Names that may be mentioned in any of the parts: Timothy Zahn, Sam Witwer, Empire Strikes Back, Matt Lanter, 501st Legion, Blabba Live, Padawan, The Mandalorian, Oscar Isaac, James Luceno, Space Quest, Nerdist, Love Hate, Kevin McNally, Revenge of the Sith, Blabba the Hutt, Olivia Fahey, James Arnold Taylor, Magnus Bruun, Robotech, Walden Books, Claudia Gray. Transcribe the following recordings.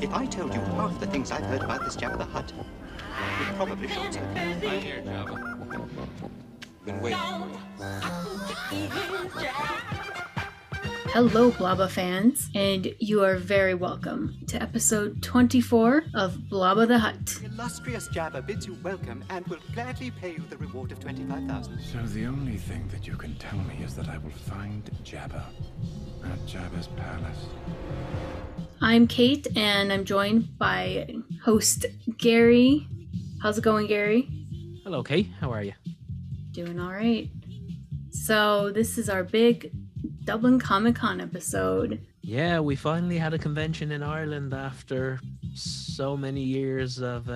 If I told you half the things I've heard about this Jabba the Hutt, you'd probably shock you. I hear Jabba. Been waiting for you. Hello, Blabba fans, and you are very welcome to episode 24 of Blabba the Hutt. Illustrious Jabba bids you welcome and will gladly pay you the reward of 25,000. So the only thing that you can tell me is that I will find Jabba at Jabba's palace. I'm Kate, and I'm joined by host Gary. How's it going, Gary? Hello, Kate. How are you? Doing all right. So this is our big Dublin Comic-Con episode. Yeah, we finally had a convention in Ireland after so many years of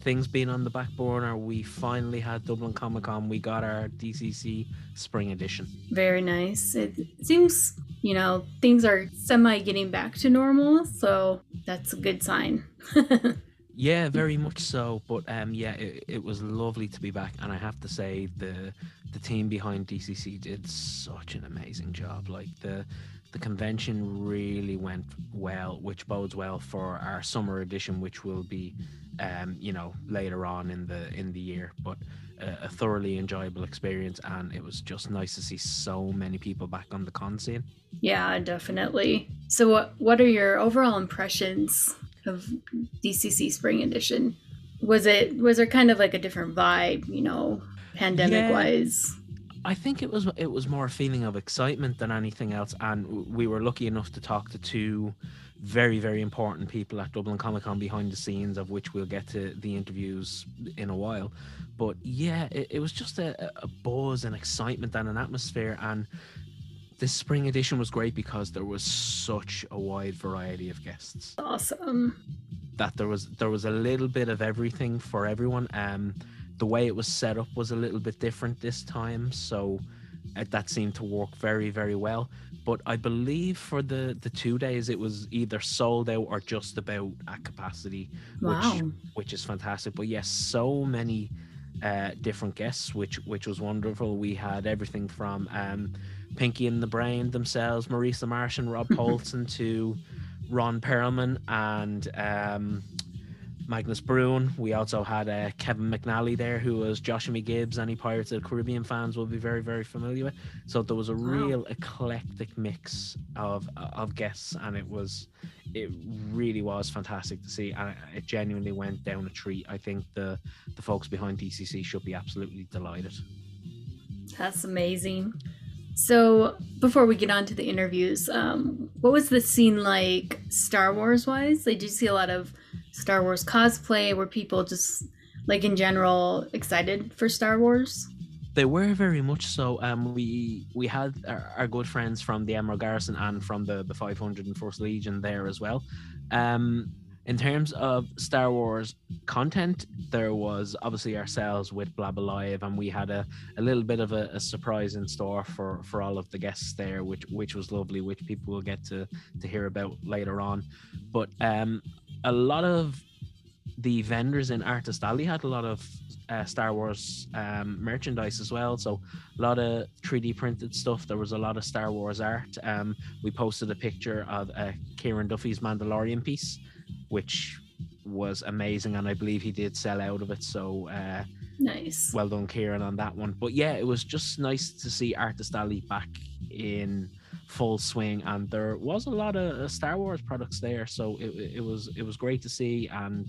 things being on the back burner. We finally had Dublin Comic-Con. We got our DCC Spring Edition. Very nice. It seems, you know, things are semi getting back to normal, so that's a good sign. Yeah, very much so. But it was lovely to be back, and I have to say the team behind DCC did such an amazing job. Like the convention really went well, which bodes well for our summer edition, which will be later on in the year. But a thoroughly enjoyable experience, and it was just nice to see so many people back on the con scene. Yeah, definitely. So what are your overall impressions of DCC Spring Edition? Was there kind of like a different vibe, you know, pandemic wise? I think it was more a feeling of excitement than anything else, and we were lucky enough to talk to two very, very important people at Dublin Comic-Con behind the scenes, of which we'll get to the interviews in a while. But yeah, it was just a buzz and excitement and an atmosphere, and this Spring Edition was great because there was such a wide variety of guests. Awesome. That there was a little bit of everything for everyone. The way it was set up was a little bit different this time, so that seemed to work very, very well. But I believe for the 2 days, it was either sold out or just about at capacity. Wow. Which is fantastic. But yes, so many different guests, which was wonderful. We had everything from Pinky and the Brain themselves, Maurice LaMarche and Rob Paulson, to Ron Perlman and Magnus Bruun. We also had Kevin McNally there, who was Joshua Gibbs. Any Pirates of the Caribbean fans will be very, very familiar with. So there was a real eclectic mix of guests, and it really was fantastic to see, and it genuinely went down a treat. I think the folks behind DCC should be absolutely delighted. That's amazing. So before we get on to the interviews, what was the scene like Star Wars wise? Like, did you see a lot of Star Wars cosplay? Were people just, like, in general excited for Star Wars? They were, very much so. We had our good friends from the Emerald Garrison and from the 501st Legion there as well. In terms of Star Wars content, there was obviously ourselves with Blabba Live, and we had a little bit of a surprise in store for all of the guests there, which was lovely, which people will get to hear about later on. But a lot of the vendors in Artist Alley had a lot of Star Wars merchandise as well, so a lot of 3D printed stuff. There was a lot of Star Wars art. We posted a picture of Kieran Duffy's Mandalorian piece, which was amazing, and I believe he did sell out of it, so nice. Well done, Kieran, on that one. But yeah, it was just nice to see Artist Alley back in full swing, and there was a lot of Star Wars products there, so it was great to see, and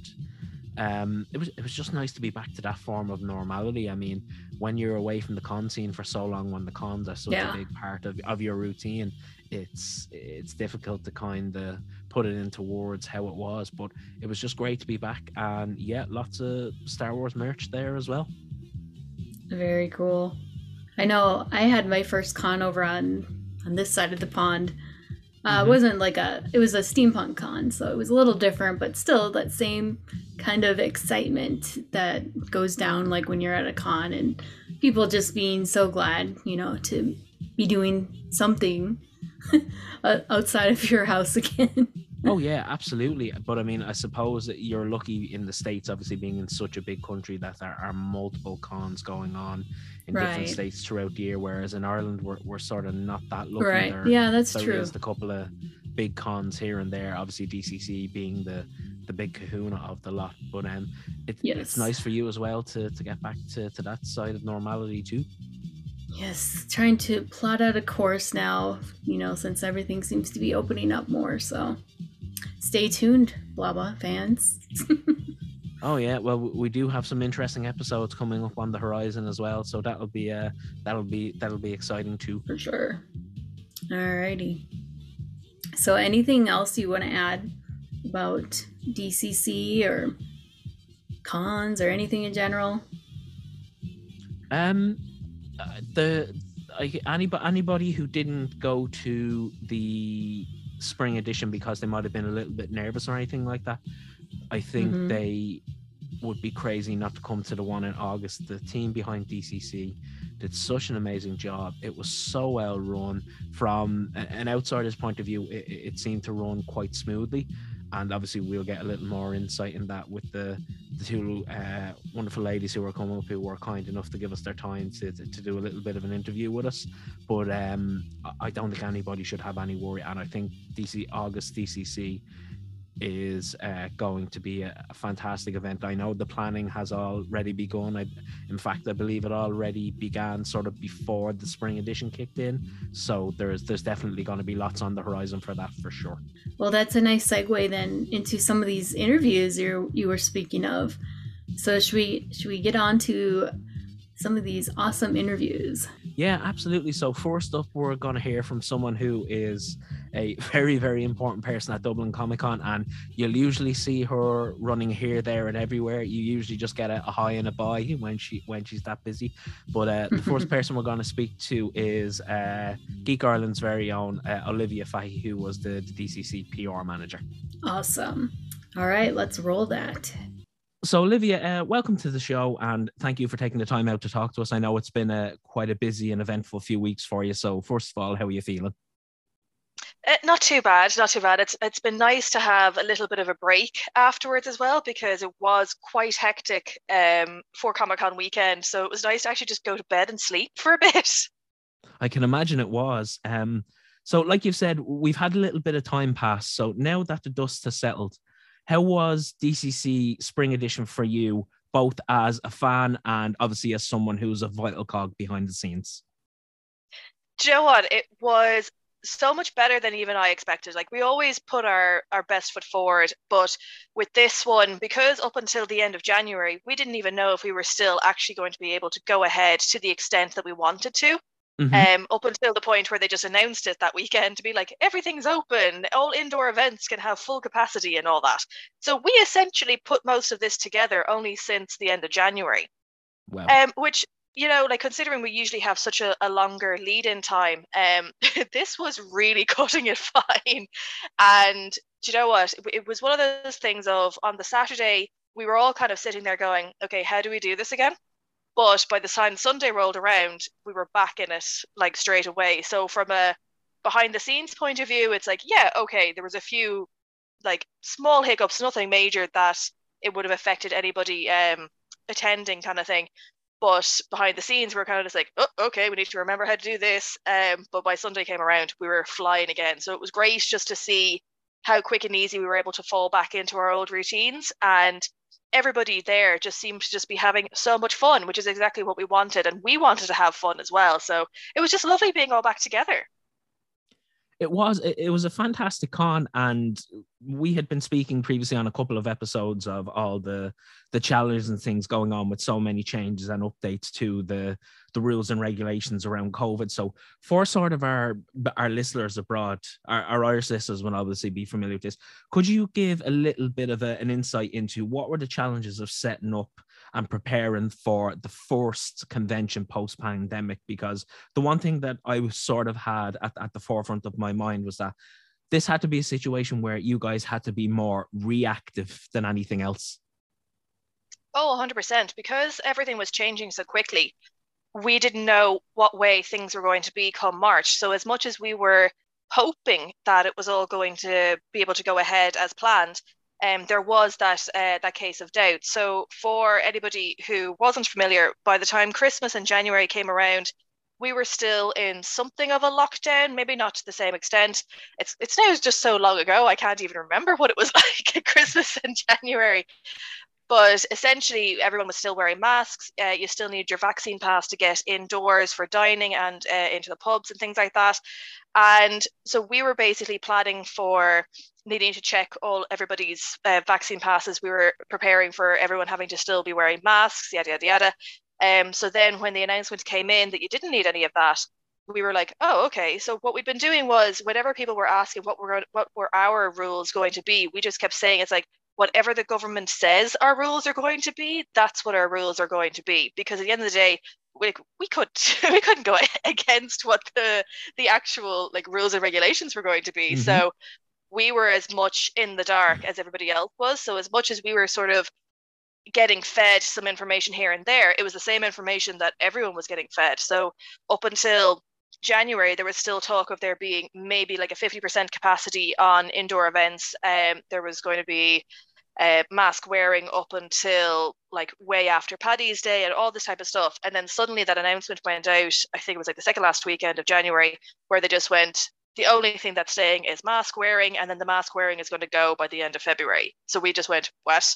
it was just nice to be back to that form of normality. I mean, when you're away from the con scene for so long, when the cons are such a big part of your routine, it's difficult to kind of put it into words how it was, but it was just great to be back. And yeah, lots of Star Wars merch there as well. Very cool. I know I had my first con over on this side of the pond. It wasn't like it was a steampunk con, so it was a little different, but still that same kind of excitement that goes down like when you're at a con, and people just being so glad, you know, to be doing something outside of your house again. Oh yeah, absolutely. But I mean, I suppose that you're lucky in the States, obviously being in such a big country, that there are multiple cons going on in different states throughout the year, whereas in Ireland we're sort of not that lucky. Right. There, yeah, that's true. There is a couple of big cons here and there, obviously DCC being the big kahuna of the lot, but it's nice for you as well to get back to that side of normality too. Yes, trying to plot out a course now, since everything seems to be opening up more, so stay tuned, Blabba fans. Oh yeah, well we do have some interesting episodes coming up on the horizon as well, so that'll be exciting too. For sure. Alrighty. So anything else you want to add about DCC or cons or anything in general? Anybody who didn't go to the spring edition because they might have been a little bit nervous or anything like that, I think they would be crazy not to come to the one in August. The team behind DCC did such an amazing job. It was so well run. From an outsider's point of view, it seemed to run quite smoothly, and obviously we'll get a little more insight in that with the two wonderful ladies who are coming up, who were kind enough to give us their time to do a little bit of an interview with us. But I don't think anybody should have any worry, and I think August DCC is going to be a fantastic event. I know the planning has already begun. In fact, I believe it already began sort of before the spring edition kicked in. So there's definitely going to be lots on the horizon for that, for sure. Well, that's a nice segue then into some of these interviews you were speaking of. So should we get on to some of these awesome interviews? Yeah, absolutely. So first up, we're going to hear from someone who is a very, very important person at Dublin Comic-Con, and you'll usually see her running here, there and everywhere. You usually just get a high and a bye when she's that busy. But the first person we're going to speak to is Geek Ireland's very own Olivia Fahey, who was the DCC PR manager. Awesome. All right, let's roll that. So Olivia, welcome to the show, and thank you for taking the time out to talk to us. I know it's been quite a busy and eventful few weeks for you. So first of all, how are you feeling? Not too bad. It's been nice to have a little bit of a break afterwards as well, because it was quite hectic for Comic-Con weekend. So it was nice to actually just go to bed and sleep for a bit. I can imagine it was. So like you've said, we've had a little bit of time pass. So now that the dust has settled, how was DCC Spring Edition for you, both as a fan and obviously as someone who's a vital cog behind the scenes? Do you know what? It was so much better than even I expected. Like, we always put our best foot forward, but with this one, because up until the end of January, we didn't even know if we were still actually going to be able to go ahead to the extent that we wanted to. Mm-hmm. Up until the point where they just announced it that weekend to be like, everything's open, all indoor events can have full capacity and all that. So we essentially put most of this together only since the end of January. Wow. Which, like, considering we usually have such a longer lead-in time, this was really cutting it fine. And do you know what? It was one of those things of, on the Saturday, we were all kind of sitting there going, okay, how do we do this again? But by the time Sunday rolled around, we were back in it, like, straight away. So from a behind the scenes point of view, it's like, yeah, okay, there was a few, like, small hiccups, nothing major that it would have affected anybody attending kind of thing. But behind the scenes, we were kind of just like, oh, okay, we need to remember how to do this. But by Sunday came around, we were flying again. So it was great just to see how quick and easy we were able to fall back into our old routines, and everybody there just seemed to just be having so much fun, which is exactly what we wanted, and we wanted to have fun as well. So it was just lovely being all back together. It was a fantastic con, and we had been speaking previously on a couple of episodes of all the challenges and things going on with so many changes and updates to the rules and regulations around COVID. So for sort of our listeners abroad, our Irish listeners will obviously be familiar with this. Could you give a little bit of an insight into what were the challenges of setting up and preparing for the first convention post-pandemic? Because the one thing that I sort of had at the forefront of my mind was that this had to be a situation where you guys had to be more reactive than anything else. Oh, 100%. Because everything was changing so quickly, we didn't know what way things were going to be come March. So as much as we were hoping that it was all going to be able to go ahead as planned, there was that case of doubt. So for anybody who wasn't familiar, by the time Christmas and January came around, we were still in something of a lockdown, maybe not to the same extent. It's now just so long ago, I can't even remember what it was like at Christmas in January. But essentially, everyone was still wearing masks. You still need your vaccine pass to get indoors for dining and into the pubs and things like that. And so we were basically planning for needing to check everybody's vaccine passes. We were preparing for everyone having to still be wearing masks, yada, yada, yada. So then when the announcement came in that you didn't need any of that, we were like, oh, okay. So what we've been doing was whenever people were asking what were our rules going to be, we just kept saying it's like, whatever the government says our rules are going to be, that's what our rules are going to be. Because at the end of the day, we couldn't go against what the actual like rules and regulations were going to be. Mm-hmm. So we were as much in the dark as everybody else was. So as much as we were sort of getting fed some information here and there, it was the same information that everyone was getting fed. So up until January, there was still talk of there being maybe like a 50% capacity on indoor events. There was going to be mask wearing up until like way after Paddy's Day and all this type of stuff. And then suddenly that announcement went out, I think it was like the second last weekend of January, where they just went, the only thing that's staying is mask wearing, and then the mask wearing is going to go by the end of February. So we just went, what?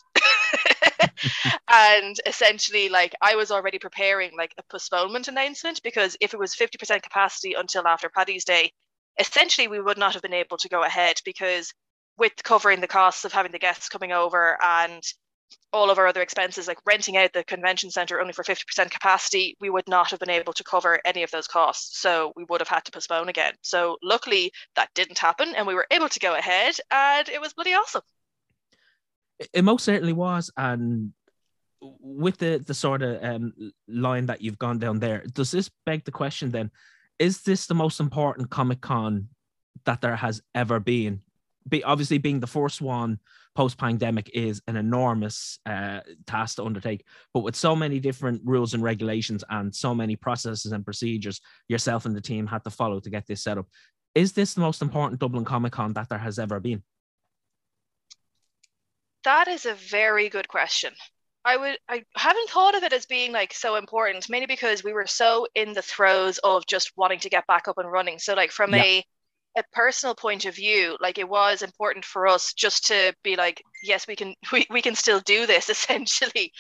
And essentially, like, I was already preparing like a postponement announcement, because if it was 50% capacity until after Paddy's Day, essentially we would not have been able to go ahead, because with covering the costs of having the guests coming over and all of our other expenses, like renting out the convention center only for 50% capacity, we would not have been able to cover any of those costs. So we would have had to postpone again. So luckily that didn't happen, and we were able to go ahead, and it was bloody awesome. It most certainly was. And with the sort of line that you've gone down there, does this beg the question then, is this the most important Comic-Con that there has ever been? Obviously being the first one post-pandemic is an enormous task to undertake, but with so many different rules and regulations and so many processes and procedures yourself and the team had to follow to get this set up, is this the most important Dublin Comic-Con that there has ever been? That is a very good question. I haven't thought of it as being like so important, mainly because we were so in the throes of just wanting to get back up and running. So like from a personal point of view, like it was important for us just to be like, yes, we can still do this essentially.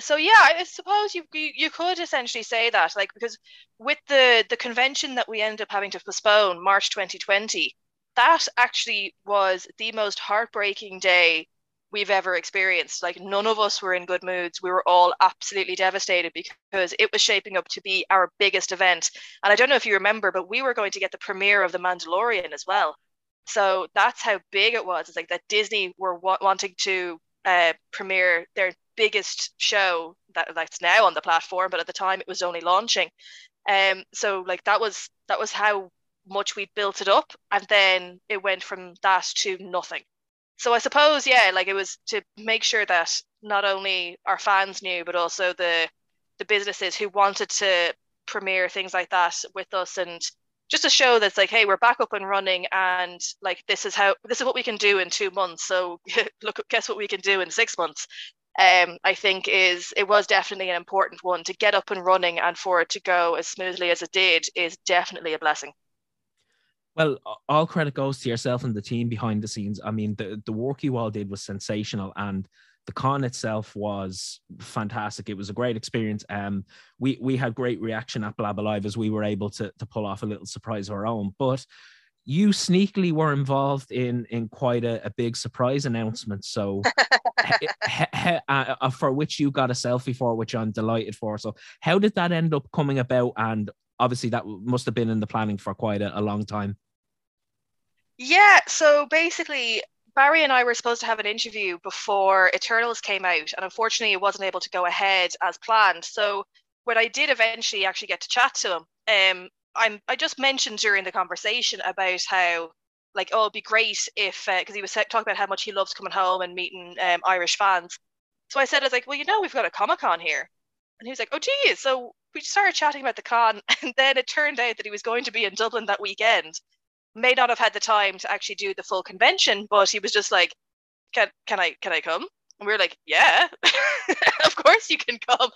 So yeah, I suppose you could essentially say that, like, because with the convention that we ended up having to postpone, March 2020, that actually was the most heartbreaking day we've ever experienced. Like, none of us were in good moods. We were all absolutely devastated because it was shaping up to be our biggest event. And I don't know if you remember, but we were going to get the premiere of The Mandalorian as well. So that's how big it was. It's like that Disney were wanting to premiere their biggest show that's now on the platform, but at the time it was only launching. So like that was how much we built it up, and then it went from that to nothing. So I suppose, yeah, like it was to make sure that not only our fans knew, but also the businesses who wanted to premiere things like that with us, and just a show that's like, hey, we're back up and running, and like this is what we can do in 2 months. So guess what we can do in 6 months. I think it was definitely an important one to get up and running, and for it to go as smoothly as it did is definitely a blessing. Well, all credit goes to yourself and the team behind the scenes. I mean, the work you all did was sensational, and the con itself was fantastic. It was a great experience. We had great reaction at Blabba Live as we were able to pull off a little surprise of our own. But you sneakily were involved in quite a big surprise announcement. So for which you got a selfie for, which I'm delighted for. So how did that end up coming about? And obviously that must have been in the planning for quite a long time. Yeah, so basically Barry and I were supposed to have an interview before Eternals came out, and unfortunately it wasn't able to go ahead as planned. So when I did eventually actually get to chat to him, I just mentioned during the conversation about how, like, oh, it'd be great if, because he was talking about how much he loves coming home and meeting Irish fans. So I said, I was like, well, you know, we've got a Comic-Con here. And he was like, oh, geez. So we started chatting about the con, and then it turned out that he was going to be in Dublin that weekend. May not have had the time to actually do the full convention, but he was just like, can I come? And we were like, yeah, of course you can come.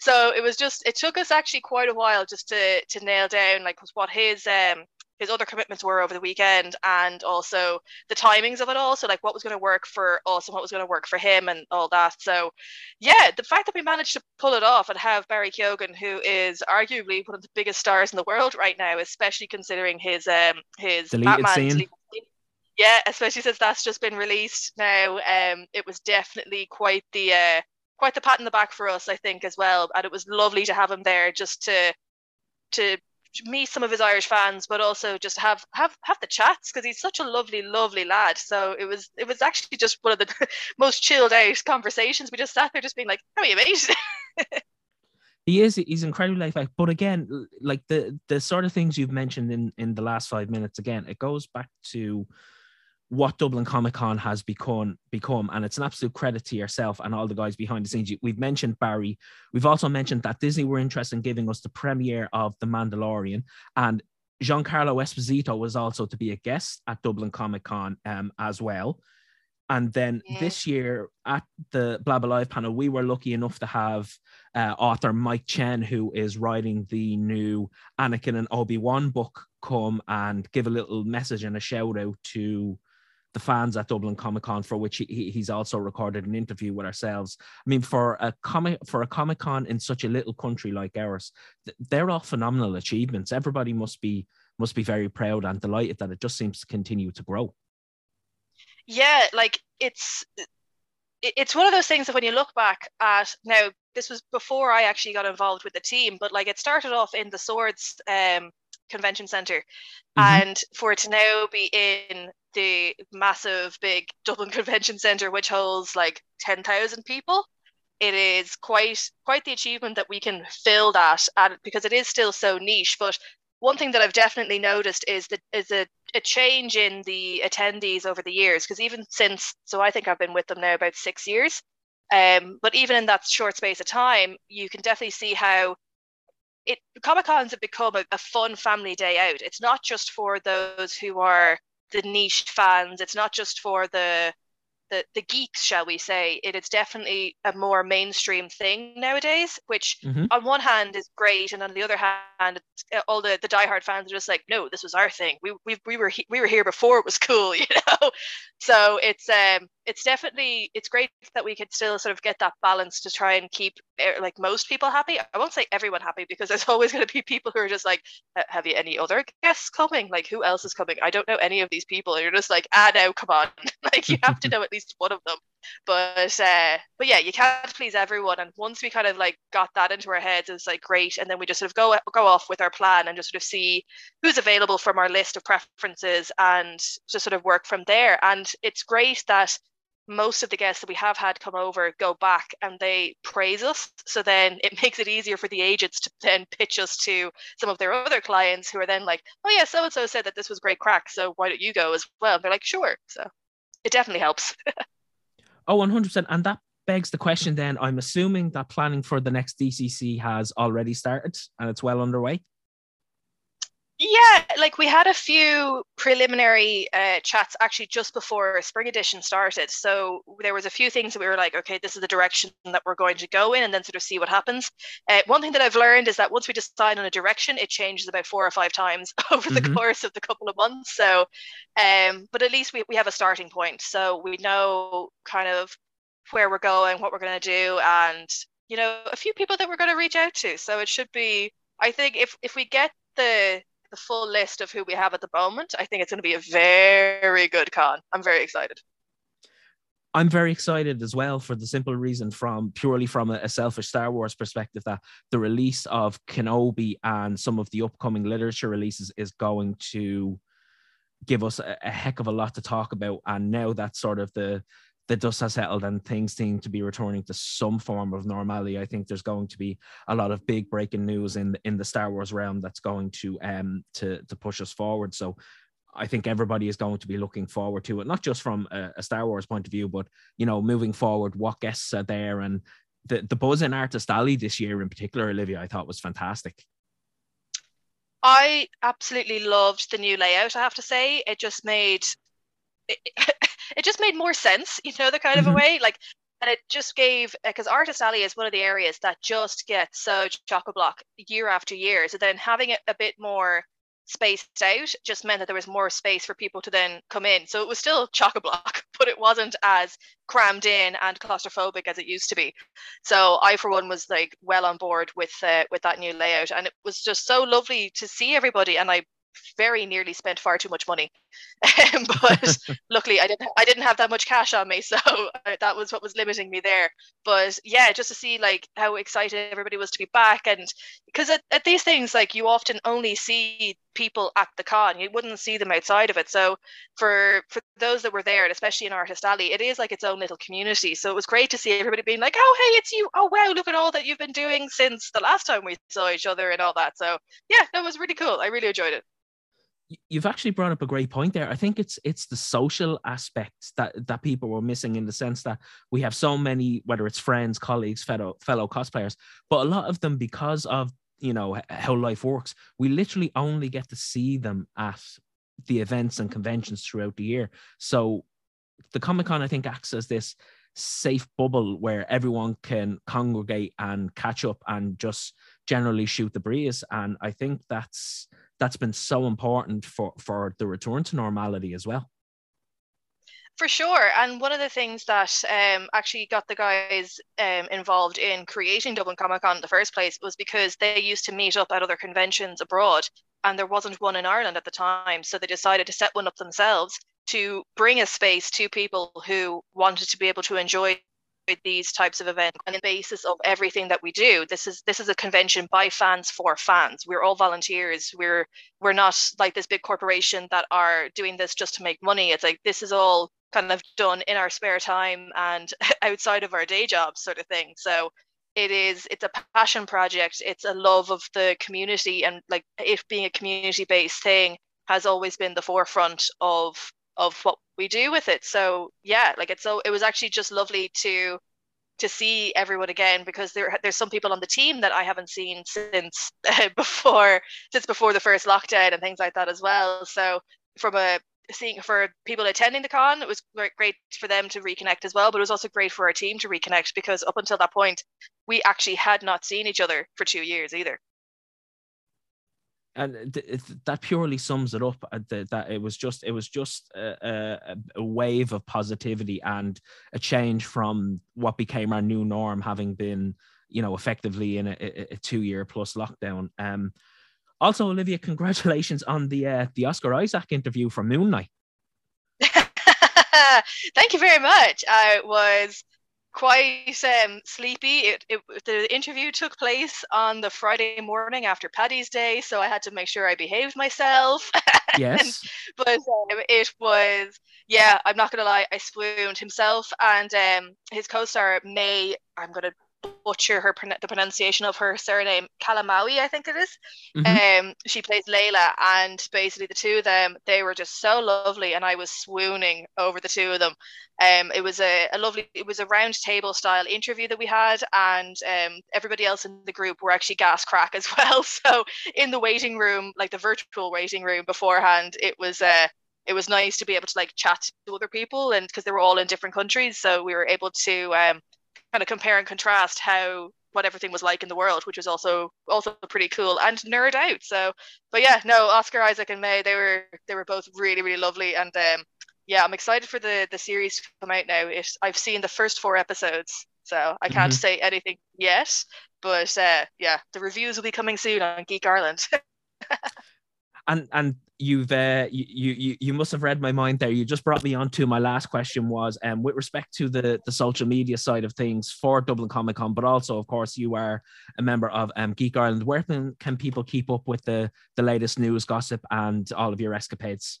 So it was just, it took us actually quite a while just to nail down like what his other commitments were over the weekend, and also the timings of it all. So like what was going to work for us and what was going to work for him and all that. So yeah, the fact that we managed to pull it off and have Barry Keoghan, who is arguably one of the biggest stars in the world right now, especially considering his Batman scene. Yeah, especially since that's just been released now. It was definitely quite the pat in the back for us, I think, as well. And it was lovely to have him there just to meet some of his Irish fans, but also just have the chats, because he's such a lovely, lovely lad. So it was actually just one of the most chilled out conversations. We just sat there just being like, how are you, mate? He's incredibly laid-back. But again, like the sort of things you've mentioned in the last 5 minutes, again, it goes back to what Dublin Comic-Con has become, and it's an absolute credit to yourself and all the guys behind the scenes. We've mentioned Barry. We've also mentioned that Disney were interested in giving us the premiere of The Mandalorian, and Giancarlo Esposito was also to be a guest at Dublin Comic-Con as well. And then This year at the Blabba Live panel, we were lucky enough to have author Mike Chen, who is writing the new Anakin and Obi-Wan book, come and give a little message and a shout out to the fans at Dublin Comic-Con, for which he's also recorded an interview with ourselves. I mean, for a Comic-Con in such a little country like ours, they're all phenomenal achievements. Everybody must be very proud and delighted that it just seems to continue to grow. Yeah, like it's one of those things that when you look back at now, this was before I actually got involved with the team, but like it started off in the Swords Convention Centre, and for it to now be in the massive big Dublin Convention Centre, which holds like 10,000 people, it is quite the achievement that we can fill that, and because it is still so niche. But one thing that I've definitely noticed is a change in the attendees over the years, because even since, so I think I've been with them now about 6 years, but even in that short space of time, you can definitely see how Comic-Cons have become a fun family day out. It's not just for those who are the niche fans. It's not just for the geeks, shall we say. It's definitely a more mainstream thing nowadays, which on one hand is great, and on the other hand, all the diehard fans are just like, no, this was our thing. We were here before it was cool, you know. So it's great that we could still sort of get that balance to try and keep like most people happy. I won't say everyone happy, because there's always going to be people who are just like, have you any other guests coming? Like, who else is coming? I don't know any of these people. And you're just like, no, come on. Like, you have to know at least one of them. But yeah, you can't please everyone. And once we kind of like got that into our heads, it was like, great. And then we just sort of go off with our plan and just sort of see who's available from our list of preferences and just sort of work from there. And it's great that most of the guests that we have had come over go back and they praise us. So then it makes it easier for the agents to then pitch us to some of their other clients, who are then like, oh yeah, so-and-so said that this was great crack, so why don't you go as well? And they're like, sure. So it definitely helps. Oh, 100%. And that begs the question then, I'm assuming that planning for the next DCC has already started and it's well underway? Yeah, like we had a few preliminary chats actually just before Spring Edition started. So there was a few things that we were like, okay, this is the direction that we're going to go in, and then sort of see what happens. One thing that I've learned is that once we decide on a direction, it changes about 4 or 5 times over the course of the couple of months. So, but at least we have a starting point. So we know kind of where we're going, what we're going to do, and, you know, a few people that we're going to reach out to. So it should be, I think if we get the full list of who we have at the moment, I think it's going to be a very good con. I'm very excited. I'm very excited as well, for the simple reason, from a selfish Star Wars perspective, that the release of Kenobi and some of the upcoming literature releases is going to give us a heck of a lot to talk about. And now that sort of the dust has settled and things seem to be returning to some form of normality, I think there's going to be a lot of big breaking news in the Star Wars realm that's going to push us forward. So I think everybody is going to be looking forward to it, not just from a Star Wars point of view, but, you know, moving forward, what guests are there, and the buzz in Artist Alley this year in particular, Olivia, I thought was fantastic. I absolutely loved the new layout, I have to say. It just made more sense, you know, the kind of a way, like And it just gave, because Artist Alley is one of the areas that just gets so chock-a-block year after year. So then having it a bit more spaced out just meant that there was more space for people to then come in. So it was still chock-a-block, but it wasn't as crammed in and claustrophobic as it used to be. So I, for one, was like well on board with that new layout. And it was just so lovely to see everybody. And I very nearly spent far too much money, but luckily I didn't have that much cash on me, so that was what was limiting me there. But yeah, just to see like how excited everybody was to be back, and because at these things, like, you often only see people at the con, you wouldn't see them outside of it. So for those that were there, and especially in Artist Alley, it is like its own little community. So it was great to see everybody being like, oh hey, it's you, oh wow, look at all that you've been doing since the last time we saw each other and all that. So yeah, that was really cool. I really enjoyed it. You've actually brought up a great point there. I think it's the social aspect that people were missing, in the sense that we have so many, whether it's friends, colleagues, fellow cosplayers, but a lot of them, because of, you know, how life works, we literally only get to see them at the events and conventions throughout the year. So the Comic-Con, I think, acts as this safe bubble where everyone can congregate and catch up and just generally shoot the breeze. And I think that's been so important for the return to normality as well. For sure. And one of the things that actually got the guys involved in creating Dublin Comic-Con in the first place was because they used to meet up at other conventions abroad, and there wasn't one in Ireland at the time. So they decided to set one up themselves to bring a space to people who wanted to be able to enjoy these types of events. And the basis of everything that we do, this is a convention by fans for fans. We're all volunteers. We're not like this big corporation that are doing this just to make money. It's like, this is all kind of done in our spare time and outside of our day jobs, sort of thing. So it's a passion project. It's a love of the community, and like it being a community-based thing has always been the forefront of what we do with it. So yeah, like it was actually just lovely to see everyone again, because there's some people on the team that I haven't seen since before the first lockdown and things like that as well. So for people attending the con, it was great for them to reconnect as well, but it was also great for our team to reconnect, because up until that point we actually had not seen each other for 2 years either. And that purely sums it up, that it was just a wave of positivity and a change from what became our new norm, having been, you know, effectively in a 2 year plus lockdown. Also, Olivia, congratulations on the Oscar Isaac interview from Moon Knight. Thank you very much. I was quite sleepy. The interview took place on the Friday morning after Paddy's Day, so I had to make sure I behaved myself. Yes. But it was, yeah, I'm not gonna lie, I swooned. Himself and his co-star May, I'm gonna butcher the pronunciation of her surname, Kalamaui, I think it is. Mm-hmm. She plays Layla, and basically the two of them, they were just so lovely, and I was swooning over the two of them. It was a round table style interview that we had, and everybody else in the group were actually gas crack as well. So in the waiting room, like the virtual waiting room beforehand, it was nice to be able to like chat to other people, and because they were all in different countries, so we were able to kind of compare and contrast what everything was like in the world, which was also pretty cool, and nerd out. So, but yeah, no, Oscar Isaac and May, they were both really, really lovely, and yeah, I'm excited for the series to come out now. I've seen the first 4 episodes, so I can't say anything yet, but yeah, the reviews will be coming soon on Geek Ireland. And you've you must have read my mind there. You just brought me on to my last question, was with respect to the social media side of things for Dublin Comic-Con, but also of course you are a member of Geek Ireland. Where can people keep up with the latest news, gossip, and all of your escapades?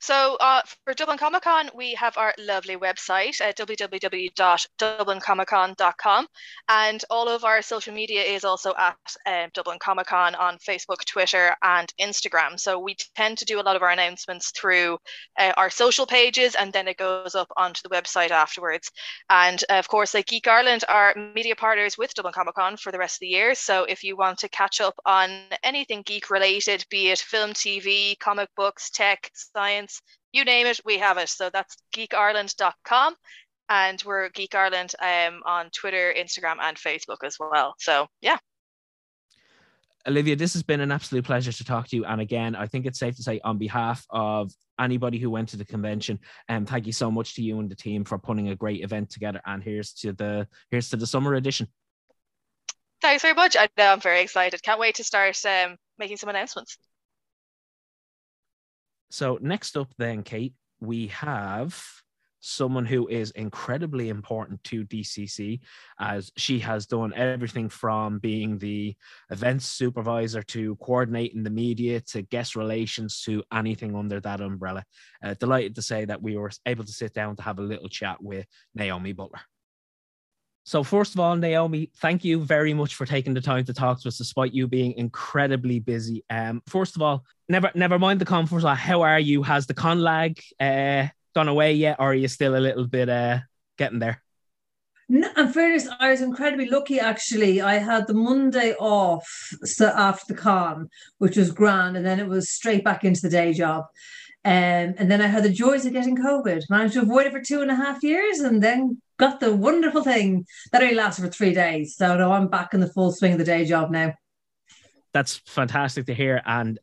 So for Dublin Comic-Con, we have our lovely website at www.dublincomicon.com, and all of our social media is also at Dublin Comic-Con on Facebook, Twitter, and Instagram. So we tend to do a lot of our announcements through our social pages, and then it goes up onto the website afterwards. And of course, like Geek Ireland are media partners with Dublin Comic-Con for the rest of the year. So if you want to catch up on anything geek related, be it film, TV, comic books, tech, science, you name it, we have it. So that's geekireland.com. And we're Geek Ireland on Twitter, Instagram, and Facebook as well. So, yeah. Olivia, this has been an absolute pleasure to talk to you. And again, I think it's safe to say on behalf of anybody who went to the convention, thank you so much to you and the team for putting a great event together. And here's to the summer edition. Thanks very much. I know I'm very excited. Can't wait to start making some announcements. So next up then, Kate, we have someone who is incredibly important to DCC, as she has done everything from being the events supervisor to coordinating the media to guest relations to anything under that umbrella. Delighted to say that we were able to sit down to have a little chat with Naomi Butler. So first of all, Naomi, thank you very much for taking the time to talk to us, despite you being incredibly busy. First of all, never mind the comfort. How are you? Has the con lag gone away yet, or are you still a little bit getting there? No, in fairness, I was incredibly lucky, actually. I had the Monday off after the con, which was grand, and then it was straight back into the day job. And then I had the joys of getting COVID. Managed to avoid it for 2.5 years, and then got the wonderful thing that only lasted for 3 days. So no, I'm back in the full swing of the day job now. That's fantastic to hear. And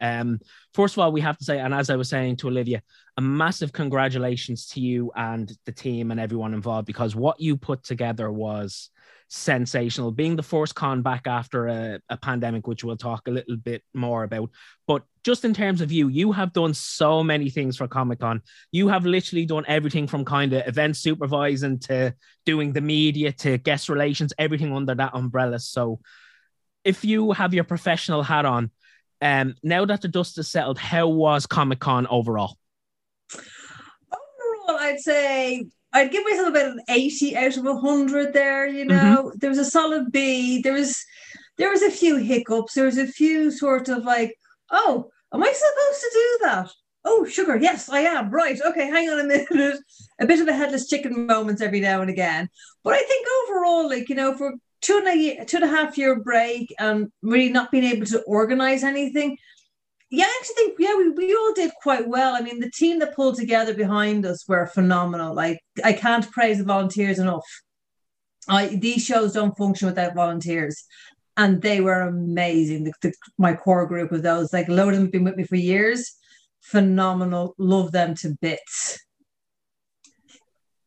first of all, we have to say, and as I was saying to Olivia, a massive congratulations to you and the team and everyone involved, because what you put together was sensational. Being the first con back after a pandemic, which we'll talk a little bit more about. But just in terms of you have done so many things for Comic-Con. You have literally done everything from kind of event supervising to doing the media to guest relations, everything under that umbrella. So if you have your professional hat on, now that the dust has settled, how was Comic-Con overall? Overall, I'd say I'd give myself about an 80 out of 100 there, you know. Mm-hmm. There was a solid B. There was a few hiccups. There was a few sort of like, oh, am I supposed to do that? Oh, sugar, yes, I am. Right, okay, hang on a minute. A bit of a headless chicken moments every now and again. But I think overall, like, you know, for 2.5 year break and really not being able to organise anything, yeah, I actually think, yeah, we all did quite well. I mean, the team that pulled together behind us were phenomenal. Like, I can't praise the volunteers enough. These shows don't function without volunteers. And they were amazing. My core group of those, like, a load of them have been with me for years. Phenomenal. Love them to bits.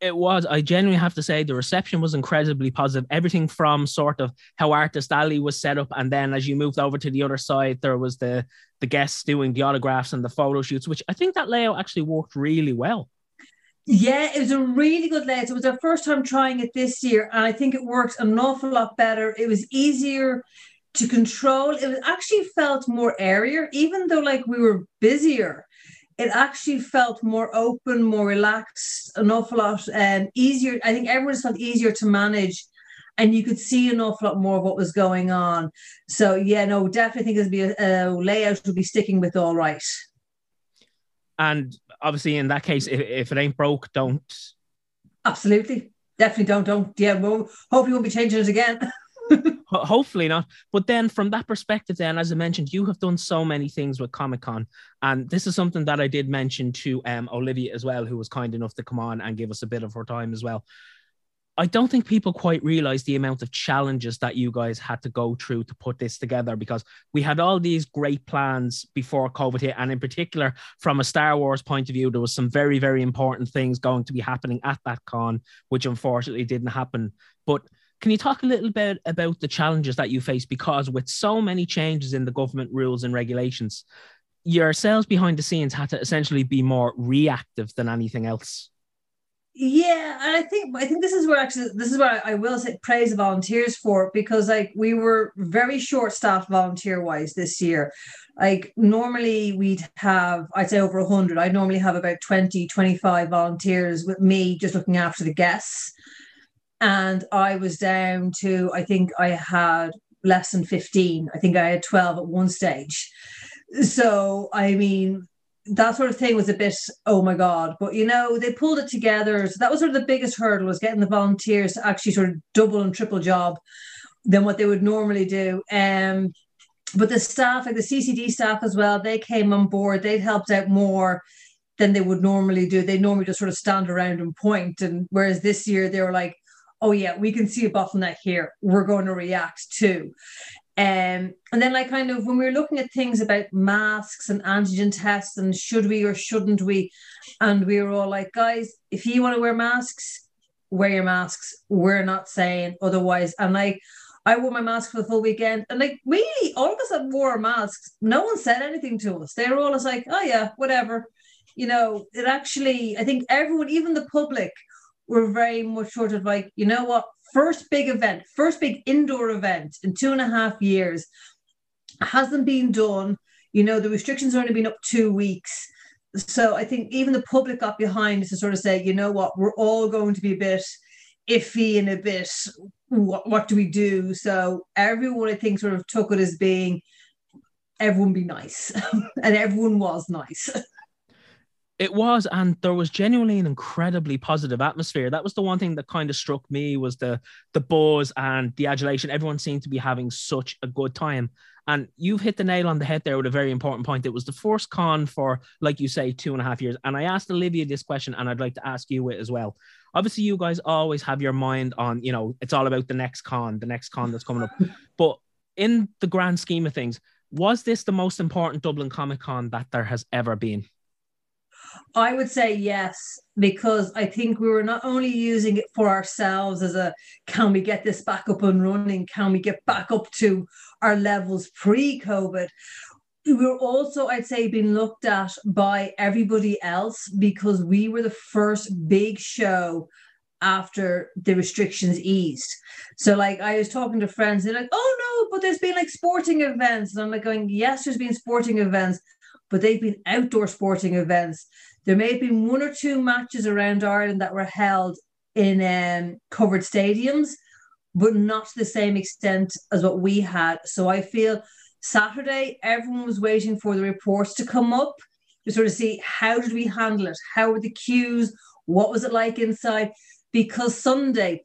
It was. I genuinely have to say the reception was incredibly positive. Everything from sort of how Artist Alley was set up, and then as you moved over to the other side, there was the guests doing the autographs and the photo shoots, which I think that layout actually worked really well. Yeah, it was a really good layout. It was our first time trying it this year, and I think it worked an awful lot better. It was easier to control. It actually felt more airier, even though, like, we were busier. It actually felt more open, more relaxed, an awful lot easier. I think everyone's felt easier to manage, and you could see an awful lot more of what was going on. So, yeah, no, definitely think it'll be a layout we'll be sticking with all right. And obviously, in that case, if it ain't broke, don't. Absolutely. Definitely don't. Yeah, well, hopefully won't be changing it again. Hopefully not. But then from that perspective then, as I mentioned, you have done so many things with Comic-Con, and this is something that I did mention to Olivia as well, who was kind enough to come on and give us a bit of her time as well. I don't think people quite realize the amount of challenges that you guys had to go through to put this together, because we had all these great plans before COVID hit. And in particular, from a Star Wars point of view, there was some very, very important things going to be happening at that con, which unfortunately didn't happen. But can you talk a little bit about the challenges that you face? Because with so many changes in the government rules and regulations, yourselves behind the scenes had to essentially be more reactive than anything else. Yeah, and I think this is where I will say praise the volunteers for, because, like, we were very short staffed volunteer wise this year. Like, normally we'd have, I'd say, over 100. I'd normally have about 20, 25 volunteers with me just looking after the guests. And I was down to, I think I had less than 15. I think I had 12 at one stage. So, I mean, that sort of thing was a bit, oh my God. But, you know, they pulled it together. So that was sort of the biggest hurdle, was getting the volunteers to actually sort of double and triple job than what they would normally do. But the staff, like the CCD staff as well, they came on board. They'd helped out more. than they would normally do. They normally just sort of stand around and point. And whereas this year they were like, oh yeah, we can see a bottleneck here. We're going to react too. And then like kind of when we were looking at things about masks and antigen tests and should we or shouldn't we, and we were all like, guys, if you want to wear masks, wear your masks. We're not saying otherwise. And like, I wore my mask for the full weekend, and like really all of us that wore masks, no one said anything to us. They were all just like, oh yeah, whatever. You know, it actually, I think everyone, even the public, were very much sort of like, you know what, first big event, first big indoor event in 2.5 years hasn't been done. You know, the restrictions have only been up 2 weeks. So I think even the public got behind us to sort of say, you know what, we're all going to be a bit iffy and a bit, what do we do? So everyone, I think, sort of took it as being, everyone be nice. And everyone was nice. It was, and there was genuinely an incredibly positive atmosphere. That was the one thing that kind of struck me, was the buzz and the adulation. Everyone seemed to be having such a good time. And you've hit the nail on the head there with a very important point. It was the first con for, like you say, 2.5 years. And I asked Olivia this question, and I'd like to ask you it as well. Obviously, you guys always have your mind on, you know, it's all about the next con that's coming up. But in the grand scheme of things, was this the most important Dublin Comic-Con that there has ever been? I would say yes, because I think we were not only using it for ourselves as a, can we get this back up and running? Can we get back up to our levels pre-COVID? We were also, I'd say, being looked at by everybody else, because we were the first big show after the restrictions eased. So like I was talking to friends, and they're like, oh no, but there's been like sporting events. And I'm like going, yes, there's been sporting events, but they've been outdoor sporting events. There may have been 1 or 2 matches around Ireland that were held in covered stadiums, but not to the same extent as what we had. So I feel Saturday, everyone was waiting for the reports to come up to sort of see how did we handle it? How were the queues? What was it like inside? Because Sunday,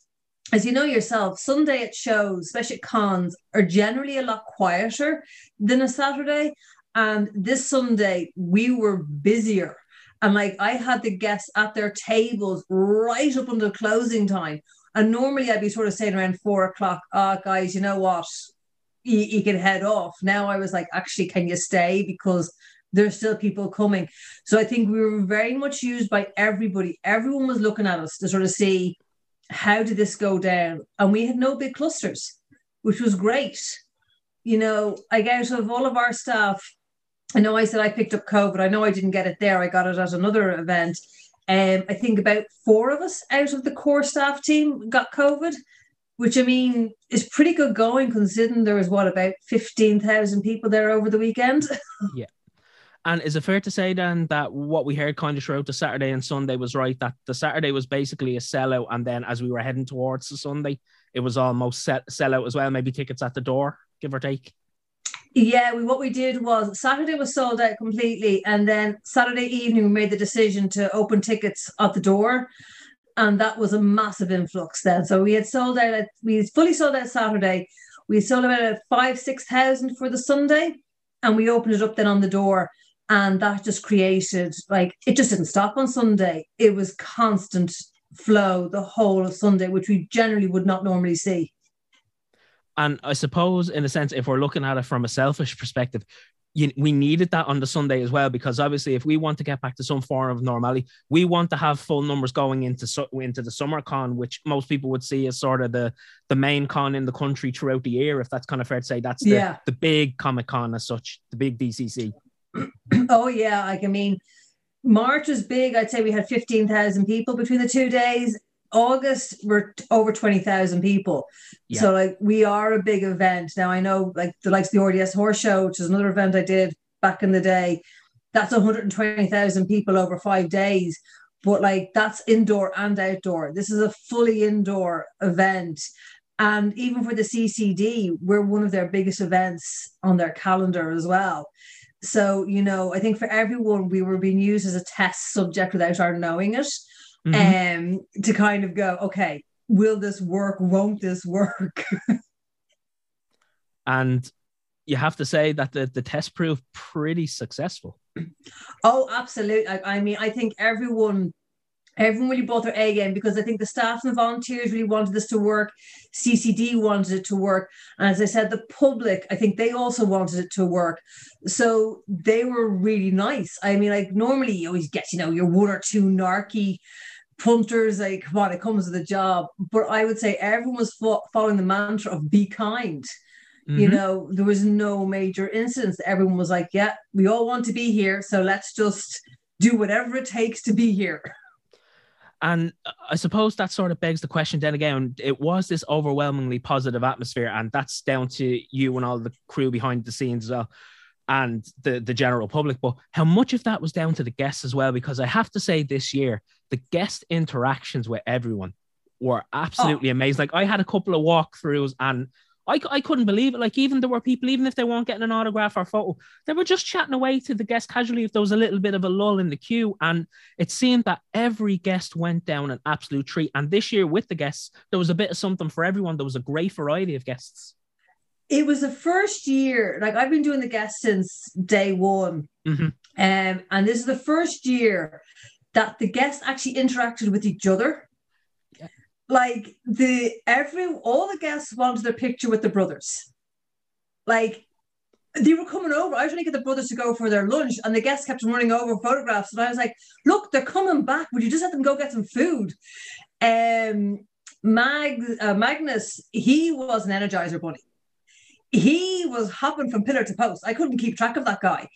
as you know yourself, Sunday at shows, especially at cons, are generally a lot quieter than a Saturday. And this Sunday, we were busier. And like I had the guests at their tables right up until closing time. And normally I'd be sort of saying around 4 o'clock, guys, you know what? You can head off. Now I was like, actually, can you stay? Because there's still people coming. So I think we were very much used by everybody. Everyone was looking at us to sort of see how did this go down. And we had no big clusters, which was great. You know, I guess out of all of our staff, I know I said I picked up COVID. I know I didn't get it there. I got it at another event. I think about 4 of us out of the core staff team got COVID, which, I mean, is pretty good going considering there was, what, about 15,000 people there over the weekend? Yeah. And is it fair to say then that what we heard kind of throughout the Saturday and Sunday was right, that the Saturday was basically a sellout, and then as we were heading towards the Sunday, it was almost sellout as well, maybe tickets at the door, give or take? Yeah, what we did was Saturday was sold out completely, and then Saturday evening we made the decision to open tickets at the door, and that was a massive influx then. So we had sold out, we fully sold out Saturday, we sold out at 5,000-6,000 for the Sunday, and we opened it up then on the door, and that just created, like, it just didn't stop on Sunday. It was constant flow the whole of Sunday, which we generally would not normally see. And I suppose, in a sense, if we're looking at it from a selfish perspective, we needed that on the Sunday as well, because obviously if we want to get back to some form of normality, we want to have full numbers going into the summer con, which most people would see as sort of the main con in the country throughout the year, if that's kind of fair to say. That's the big Comic Con as such, the big DCC. Oh, yeah. I mean, March was big. I'd say we had 15,000 people between the 2 days. August, we're over 20,000 people. Yeah. So like we are a big event. Now I know like the likes of the RDS Horse Show, which is another event I did back in the day, that's 120,000 people over 5 days. But like that's indoor and outdoor. This is a fully indoor event. And even for the CCD, we're one of their biggest events on their calendar as well. So, you know, I think for everyone, we were being used as a test subject without our knowing it. Mm-hmm. To kind of go, okay, will this work? Won't this work? And you have to say that the test proved pretty successful. Oh, absolutely. I mean, I think everyone really bought their A game, because I think the staff and the volunteers really wanted this to work. CCD wanted it to work. And as I said, the public, I think they also wanted it to work. So they were really nice. I mean, like, normally you always get, you know, your one or two narky punters, like, come on, it comes with the job. But I would say everyone was following the mantra of be kind. Mm-hmm. You know, there was no major incidents. Everyone was like, yeah, we all want to be here. So let's just do whatever it takes to be here. And I suppose that sort of begs the question then again, it was this overwhelmingly positive atmosphere, and that's down to you and all the crew behind the scenes as well, and the general public. But how much of that was down to the guests as well? Because I have to say this year, the guest interactions with everyone were absolutely amazing. Like, I had a couple of walkthroughs and I couldn't believe it. Like, even there were people, even if they weren't getting an autograph or photo, they were just chatting away to the guest casually if there was a little bit of a lull in the queue. And it seemed that every guest went down an absolute treat. And this year with the guests, there was a bit of something for everyone. There was a great variety of guests. It was the first year, like, I've been doing the guests since day one. Mm-hmm. And this is the first year that the guests actually interacted with each other. Like, all the guests wanted their picture with the brothers. Like, they were coming over. I was trying to get the brothers to go for their lunch, and the guests kept running over photographs. And I was like, look, they're coming back. Would you just let them go get some food? Magnus, he was an Energizer bunny. He was hopping from pillar to post. I couldn't keep track of that guy.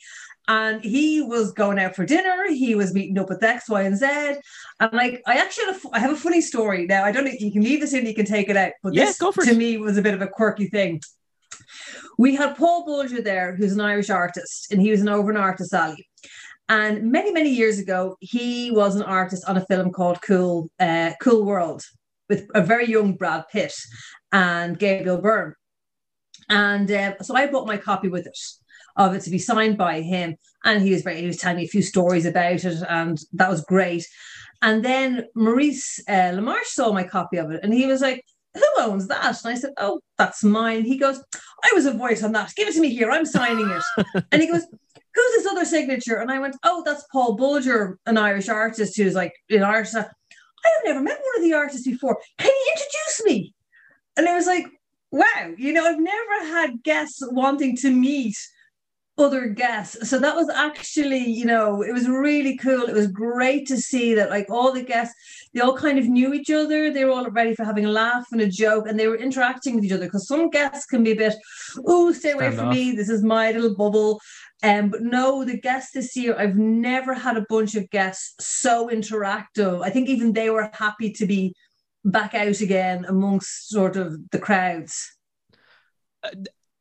And he was going out for dinner. He was meeting up with X, Y, and Z. And, like, I actually have a funny story now. I don't know if you can leave this in, you can take it out. But this, to me, was a bit of a quirky thing. We had Paul Bulger there, who's an Irish artist, and he was an overnight artist alley. And many, many years ago, he was an artist on a film called Cool World with a very young Brad Pitt and Gabriel Byrne. And so I bought my copy with it, of it to be signed by him. And he was telling me a few stories about it, and that was great. And then Maurice LaMarche saw my copy of it, and he was like, who owns that? And I said, oh, that's mine. He goes, I was a voice on that. Give it to me here. I'm signing it. And he goes, who's this other signature? And I went, oh, that's Paul Bulger, an Irish artist who's like an artist. I've never met one of the artists before. Can you introduce me? And I was like, wow, you know, I've never had guests wanting to meet other guests. So that was actually, you know, it was really cool. It was great to see that, like, all the guests, they all kind of knew each other. They were all ready for having a laugh and a joke, and they were interacting with each other, because some guests can be a bit, oh, stay away from me, this is my little bubble. But no, the guests this year, I've never had a bunch of guests so interactive. I think even they were happy to be back out again amongst sort of the crowds.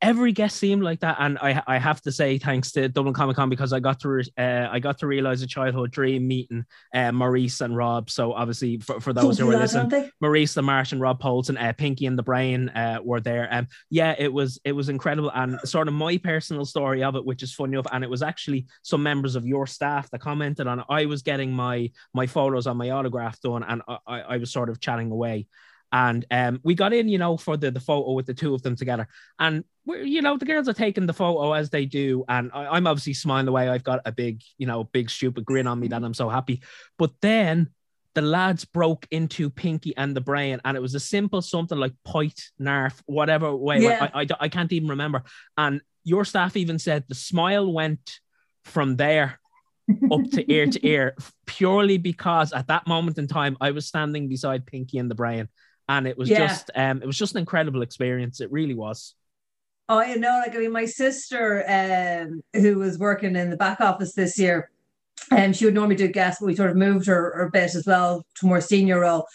Every guest seemed like that, and I have to say thanks to Dublin Comic-Con, because I got to realise a childhood dream meeting Maurice and Rob. So obviously for those who are listening, Maurice LaMarche and Rob Paulson, Pinky and the Brain were there. Yeah, it was incredible, and sort of my personal story of it, which is funny enough, and it was actually some members of your staff that commented on it. I was getting my photos on my autograph done, and I was sort of chatting away. And we got in, you know, for the photo with the two of them together. And, you know, the girls are taking the photo as they do. And I'm obviously smiling away. I've got a big, you know, big stupid grin on me that I'm so happy. But then the lads broke into Pinky and the Brain. And it was a simple something like pint, narf, whatever way. Yeah. I can't even remember. And your staff even said the smile went from there up to ear, purely because at that moment in time, I was standing beside Pinky and the Brain. And it was just an incredible experience. It really was. Oh, you know, like, I mean, my sister, who was working in the back office this year, she would normally do guests, but we sort of moved her a bit as well to a more senior role.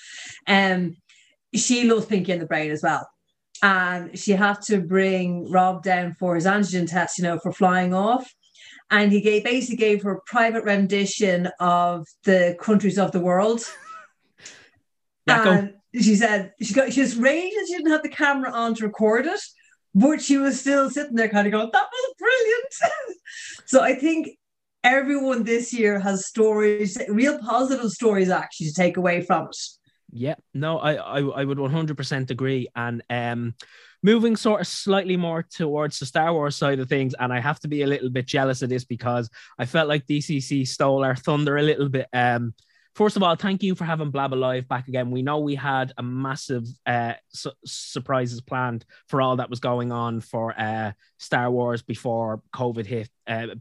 She loves Pinky and the Brain as well. And she had to bring Rob down for his antigen test, you know, for flying off. And he basically gave her a private rendition of the countries of the world. And she said she was raging that she didn't have the camera on to record it, but she was still sitting there kind of going, that was brilliant. So I think everyone this year has stories, real positive stories actually, to take away from it. Yeah, no, I would 100% agree. And moving sort of slightly more towards the Star Wars side of things, and I have to be a little bit jealous of this because I felt like DCC stole our thunder a little bit. First of all, thank you for having Blabba Live back again. We know we had a massive surprises planned for all that was going on for Star Wars before COVID hit.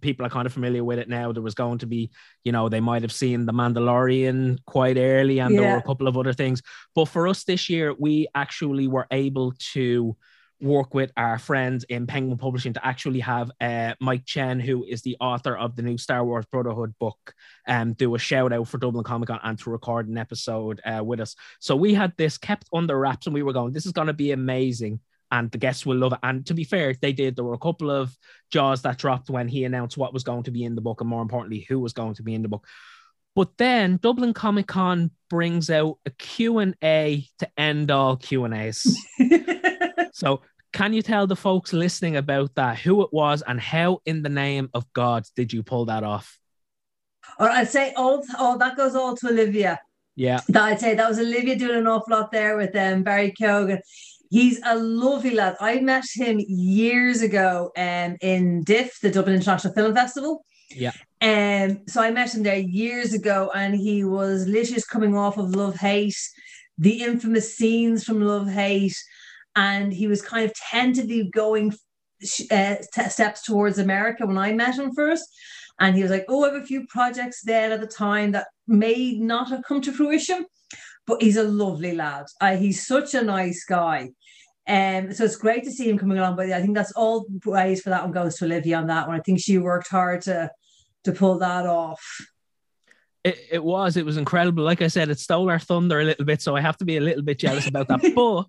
People are kind of familiar with it now. There was going to be, you know, they might have seen The Mandalorian quite early, and there were a couple of other things. But for us this year, we actually were able to work with our friends in Penguin Publishing to actually have Mike Chen, who is the author of the new Star Wars Brotherhood book, do a shout out for Dublin Comic-Con and to record an episode with us. So we had this kept under wraps and we were going, this is going to be amazing and the guests will love it. And to be fair, they did. There were a couple of jaws that dropped when he announced what was going to be in the book and more importantly, who was going to be in the book. But then Dublin Comic-Con brings out a Q&A to end all Q&As. So can you tell the folks listening about that, who it was and how in the name of God did you pull that off? Or I'd say all that goes all to Olivia. Yeah. I'd say that was Olivia doing an awful lot there with Barry Keoghan. He's a lovely lad. I met him years ago in DIFF, the Dublin International Film Festival. Yeah. So I met him there years ago and he was literally just coming off of Love Hate, the infamous scenes from Love Hate. And he was kind of tentatively going steps towards America when I met him first. And he was like, oh, I have a few projects there at the time that may not have come to fruition. But he's a lovely lad. He's such a nice guy. So it's great to see him coming along. But I think that's all praise for that one goes to Olivia on that one. I think she worked hard to pull that off. It was incredible. Like I said, it stole our thunder a little bit. So I have to be a little bit jealous about that. But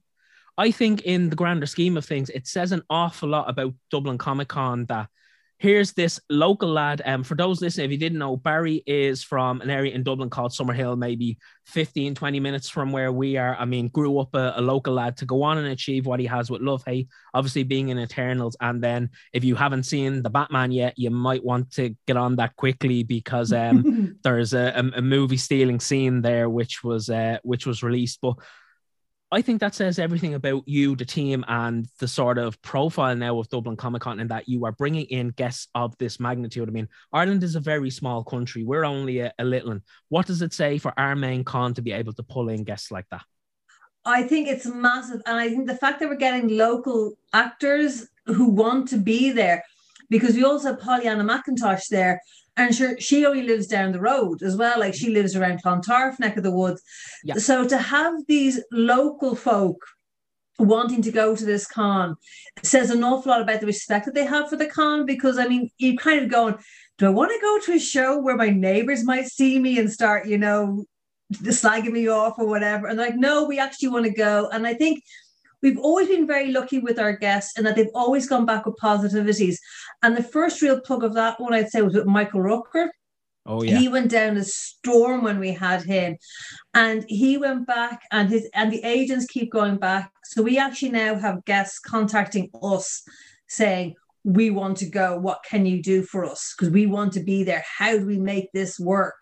I think in the grander scheme of things, it says an awful lot about Dublin Comic-Con that here's this local lad. For those listening, if you didn't know, Barry is from an area in Dublin called Summerhill, maybe 15, 20 minutes from where we are. I mean, grew up a local lad to go on and achieve what he has with Love Hate, obviously being in Eternals. And then if you haven't seen The Batman yet, you might want to get on that quickly because there's a movie stealing scene there, which was released. But I think that says everything about you, the team, and the sort of profile now of Dublin Comic-Con in that you are bringing in guests of this magnitude. I mean, Ireland is a very small country. We're only a little one. What does it say for our main con to be able to pull in guests like that? I think it's massive. And I think the fact that we're getting local actors who want to be there, because we also have Pollyanna McIntosh there, and she only lives down the road as well. Like she lives around Clontarf, neck of the woods. Yeah. So to have these local folk wanting to go to this con says an awful lot about the respect that they have for the con. Because I mean, you're kind of going, do I want to go to a show where my neighbors might see me and start, you know, slagging me off or whatever? And like, no, we actually want to go. And I think we've always been very lucky with our guests and that they've always gone back with positivities. And the first real plug of that one, I'd say, was with Michael Rooker. Oh, yeah. He went down a storm when we had him. And he went back and the agents keep going back. So we actually now have guests contacting us saying, we want to go. What can you do for us? Because we want to be there. How do we make this work?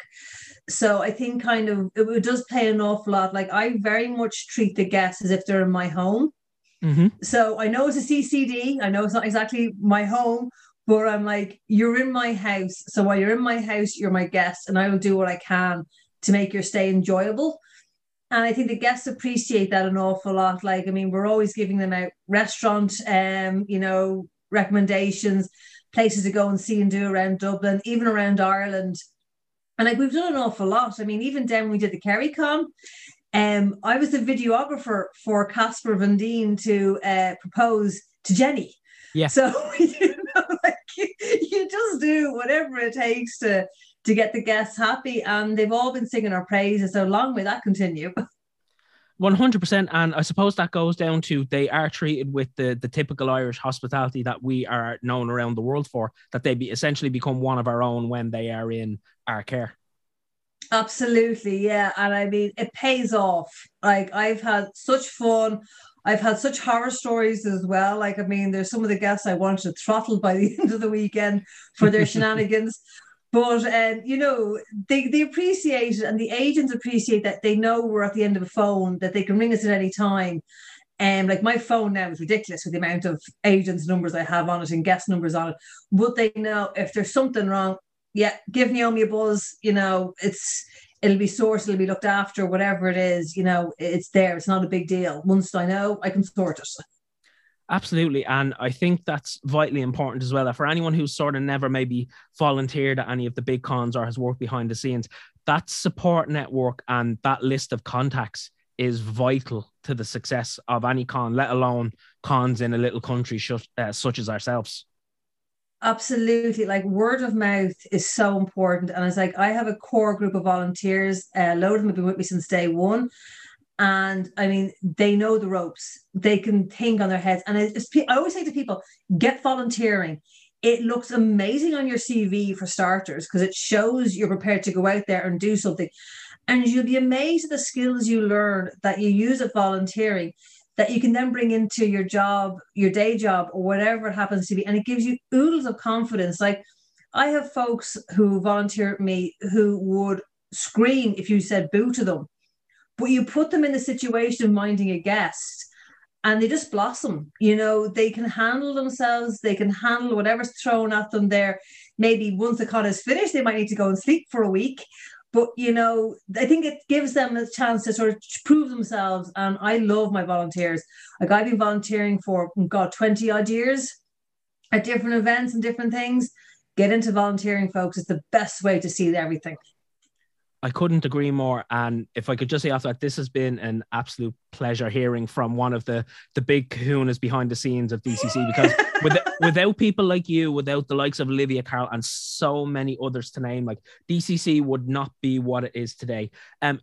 So I think kind of it does play an awful lot. Like I very much treat the guests as if they're in my home. Mm-hmm. So I know it's a CCD. I know it's not exactly my home, but I'm like, you're in my house. So while you're in my house, you're my guest, and I will do what I can to make your stay enjoyable. And I think the guests appreciate that an awful lot. Like, I mean, we're always giving them out restaurant, you know, recommendations, places to go and see and do around Dublin, even around Ireland. And like we've done an awful lot. I mean, even then we did the Kerrycon. I was the videographer for Casper Van Dien to propose to Jenny. Yeah. So you know, like you just do whatever it takes to get the guests happy, and they've all been singing our praises. So long may that continue. 100%, and I suppose that goes down to they are treated with the typical Irish hospitality that we are known around the world for, that they essentially become one of our own when they are in our care. Absolutely, yeah, and I mean, it pays off. Like, I've had such fun. I've had such horror stories as well. Like, I mean, there's some of the guests I wanted to throttle by the end of the weekend for their shenanigans. But, you know, they appreciate it, and the agents appreciate that they know we're at the end of a phone, that they can ring us at any time. Like my phone now is ridiculous with the amount of agents' numbers I have on it and guest numbers on it. Would they know if there's something wrong? Yeah, give Naomi a buzz. You know, it'll be sourced, it'll be looked after, whatever it is. You know, it's there. It's not a big deal. Once I know, I can sort it. Absolutely. And I think that's vitally important as well. For anyone who's sort of never maybe volunteered at any of the big cons or has worked behind the scenes, that support network and that list of contacts is vital to the success of any con, let alone cons in a little country such as ourselves. Absolutely. Like word of mouth is so important. And it's like, I have a core group of volunteers. A load of them have been with me since day one. And I mean, they know the ropes. They can think on their heads. And I always say to people, get volunteering. It looks amazing on your CV for starters, because it shows you're prepared to go out there and do something. And you'll be amazed at the skills you learn that you use at volunteering that you can then bring into your job, your day job, or whatever it happens to be. And it gives you oodles of confidence. Like I have folks who volunteer at me who would scream if you said boo to them. But you put them in the situation of minding a guest and they just blossom. You know, they can handle themselves. They can handle whatever's thrown at them there. Maybe once the con is finished, they might need to go and sleep for a week. But, you know, I think it gives them a chance to sort of prove themselves. And I love my volunteers. Like I've been volunteering for, 20 odd years at different events and different things. Get into volunteering, folks. It's the best way to see everything. I couldn't agree more. And if I could just say after that, this has been an absolute pleasure hearing from one of the big kahunas behind the scenes of DCC, because without people like you, without the likes of Olivia Carroll and so many others to name, like DCC would not be what it is today.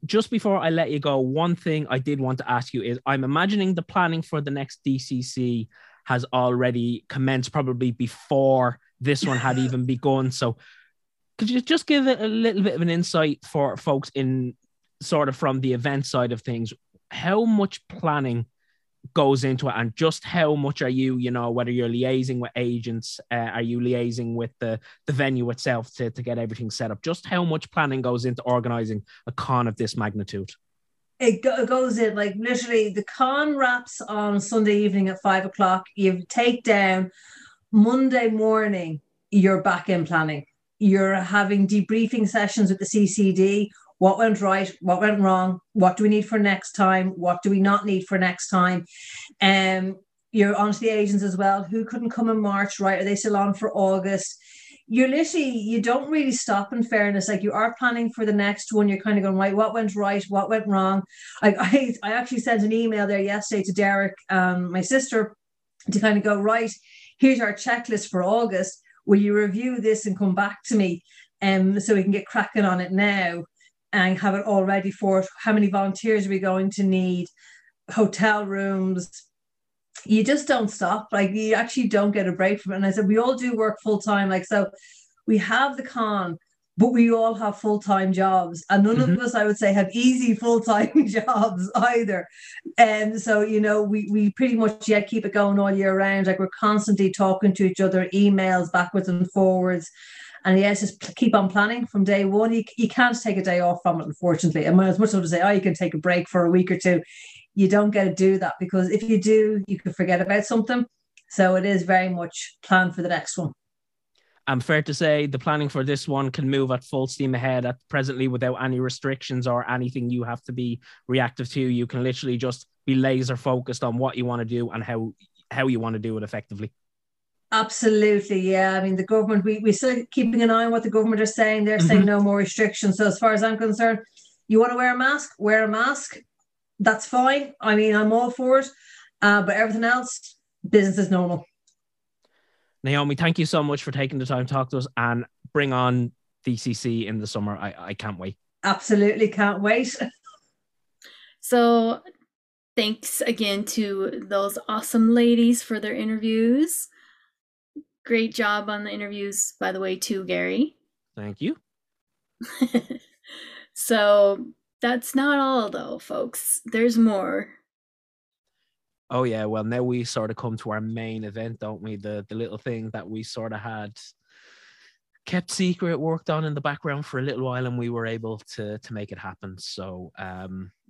Just before I let you go, one thing I did want to ask you is I'm imagining the planning for the next DCC has already commenced probably before this one had even begun. So could you just give a little bit of an insight for folks in sort of from the event side of things, how much planning goes into it and just how much are you, whether you're liaising with agents, are you liaising with the venue itself to get everything set up? Just how much planning goes into organizing a con of this magnitude? It goes in like literally the con wraps on Sunday evening at 5 o'clock. You take down Monday morning, you're back in planning. You're having debriefing sessions with the CCD. What went right? What went wrong? What do we need for next time? What do we not need for next time? You're onto the agents as well. Who couldn't come in March, right? Are they still on for August? You're literally, you don't really stop, in fairness. Like you are planning for the next one. You're kind of going, right, what went right? What went wrong? I actually sent an email there yesterday to Derek, my sister, to kind of go, right, here's our checklist for August. Will you review this and come back to me so we can get cracking on it now and have it all ready for how many volunteers are we going to need, hotel rooms. You just don't stop. Like you actually don't get a break from it. And I said, we all do work full time. Like, so we have the con, but we all have full-time jobs. And none of us, I would say, have easy full-time jobs either. And so, we pretty much keep it going all year round. Like we're constantly talking to each other, emails backwards and forwards. And yes, just keep on planning from day one. You can't take a day off from it, unfortunately. I mean, as much as I would say, you can take a break for a week or two. You don't get to do that, because if you do, you could forget about something. So it is very much plan for the next one. I'm fair to say the planning for this one can move at full steam ahead at presently without any restrictions or anything you have to be reactive to. You can literally just be laser focused on what you want to do and how you want to do it effectively. Absolutely. Yeah. I mean, the government, we're still keeping an eye on what the government are saying. They're saying no more restrictions. So as far as I'm concerned, you want to wear a mask. That's fine. I mean, I'm all for it. But everything else, business as normal. Naomi, thank you so much for taking the time to talk to us, and bring on DCC in the summer. I can't wait. Absolutely can't wait. So thanks again to those awesome ladies for their interviews. Great job on the interviews, by the way, too, Gary. Thank you. So that's not all, though, folks. There's more. Oh, yeah. Well, now we sort of come to our main event, don't we? The little thing that we sort of had kept secret, worked on in the background for a little while, and we were able to make it happen. So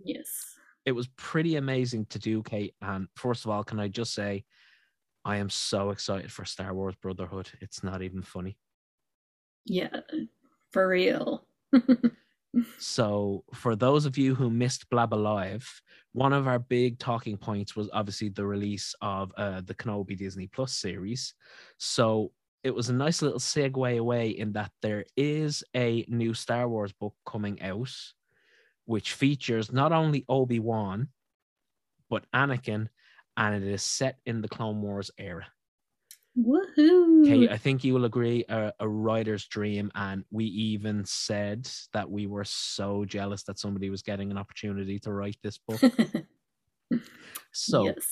yes, It was pretty amazing to do, Kate. And first of all, can I just say, I am so excited for Star Wars Brotherhood. It's not even funny. Yeah, for real. So for those of you who missed Blabba Live, one of our big talking points was obviously the release of the Kenobi Disney Plus series. So it was a nice little segue away in that there is a new Star Wars book coming out, which features not only Obi-Wan, but Anakin, and it is set in the Clone Wars era. Woohoo! Kate, I think you will agree, a writer's dream, and we even said that we were so jealous that somebody was getting an opportunity to write this book. So, yes.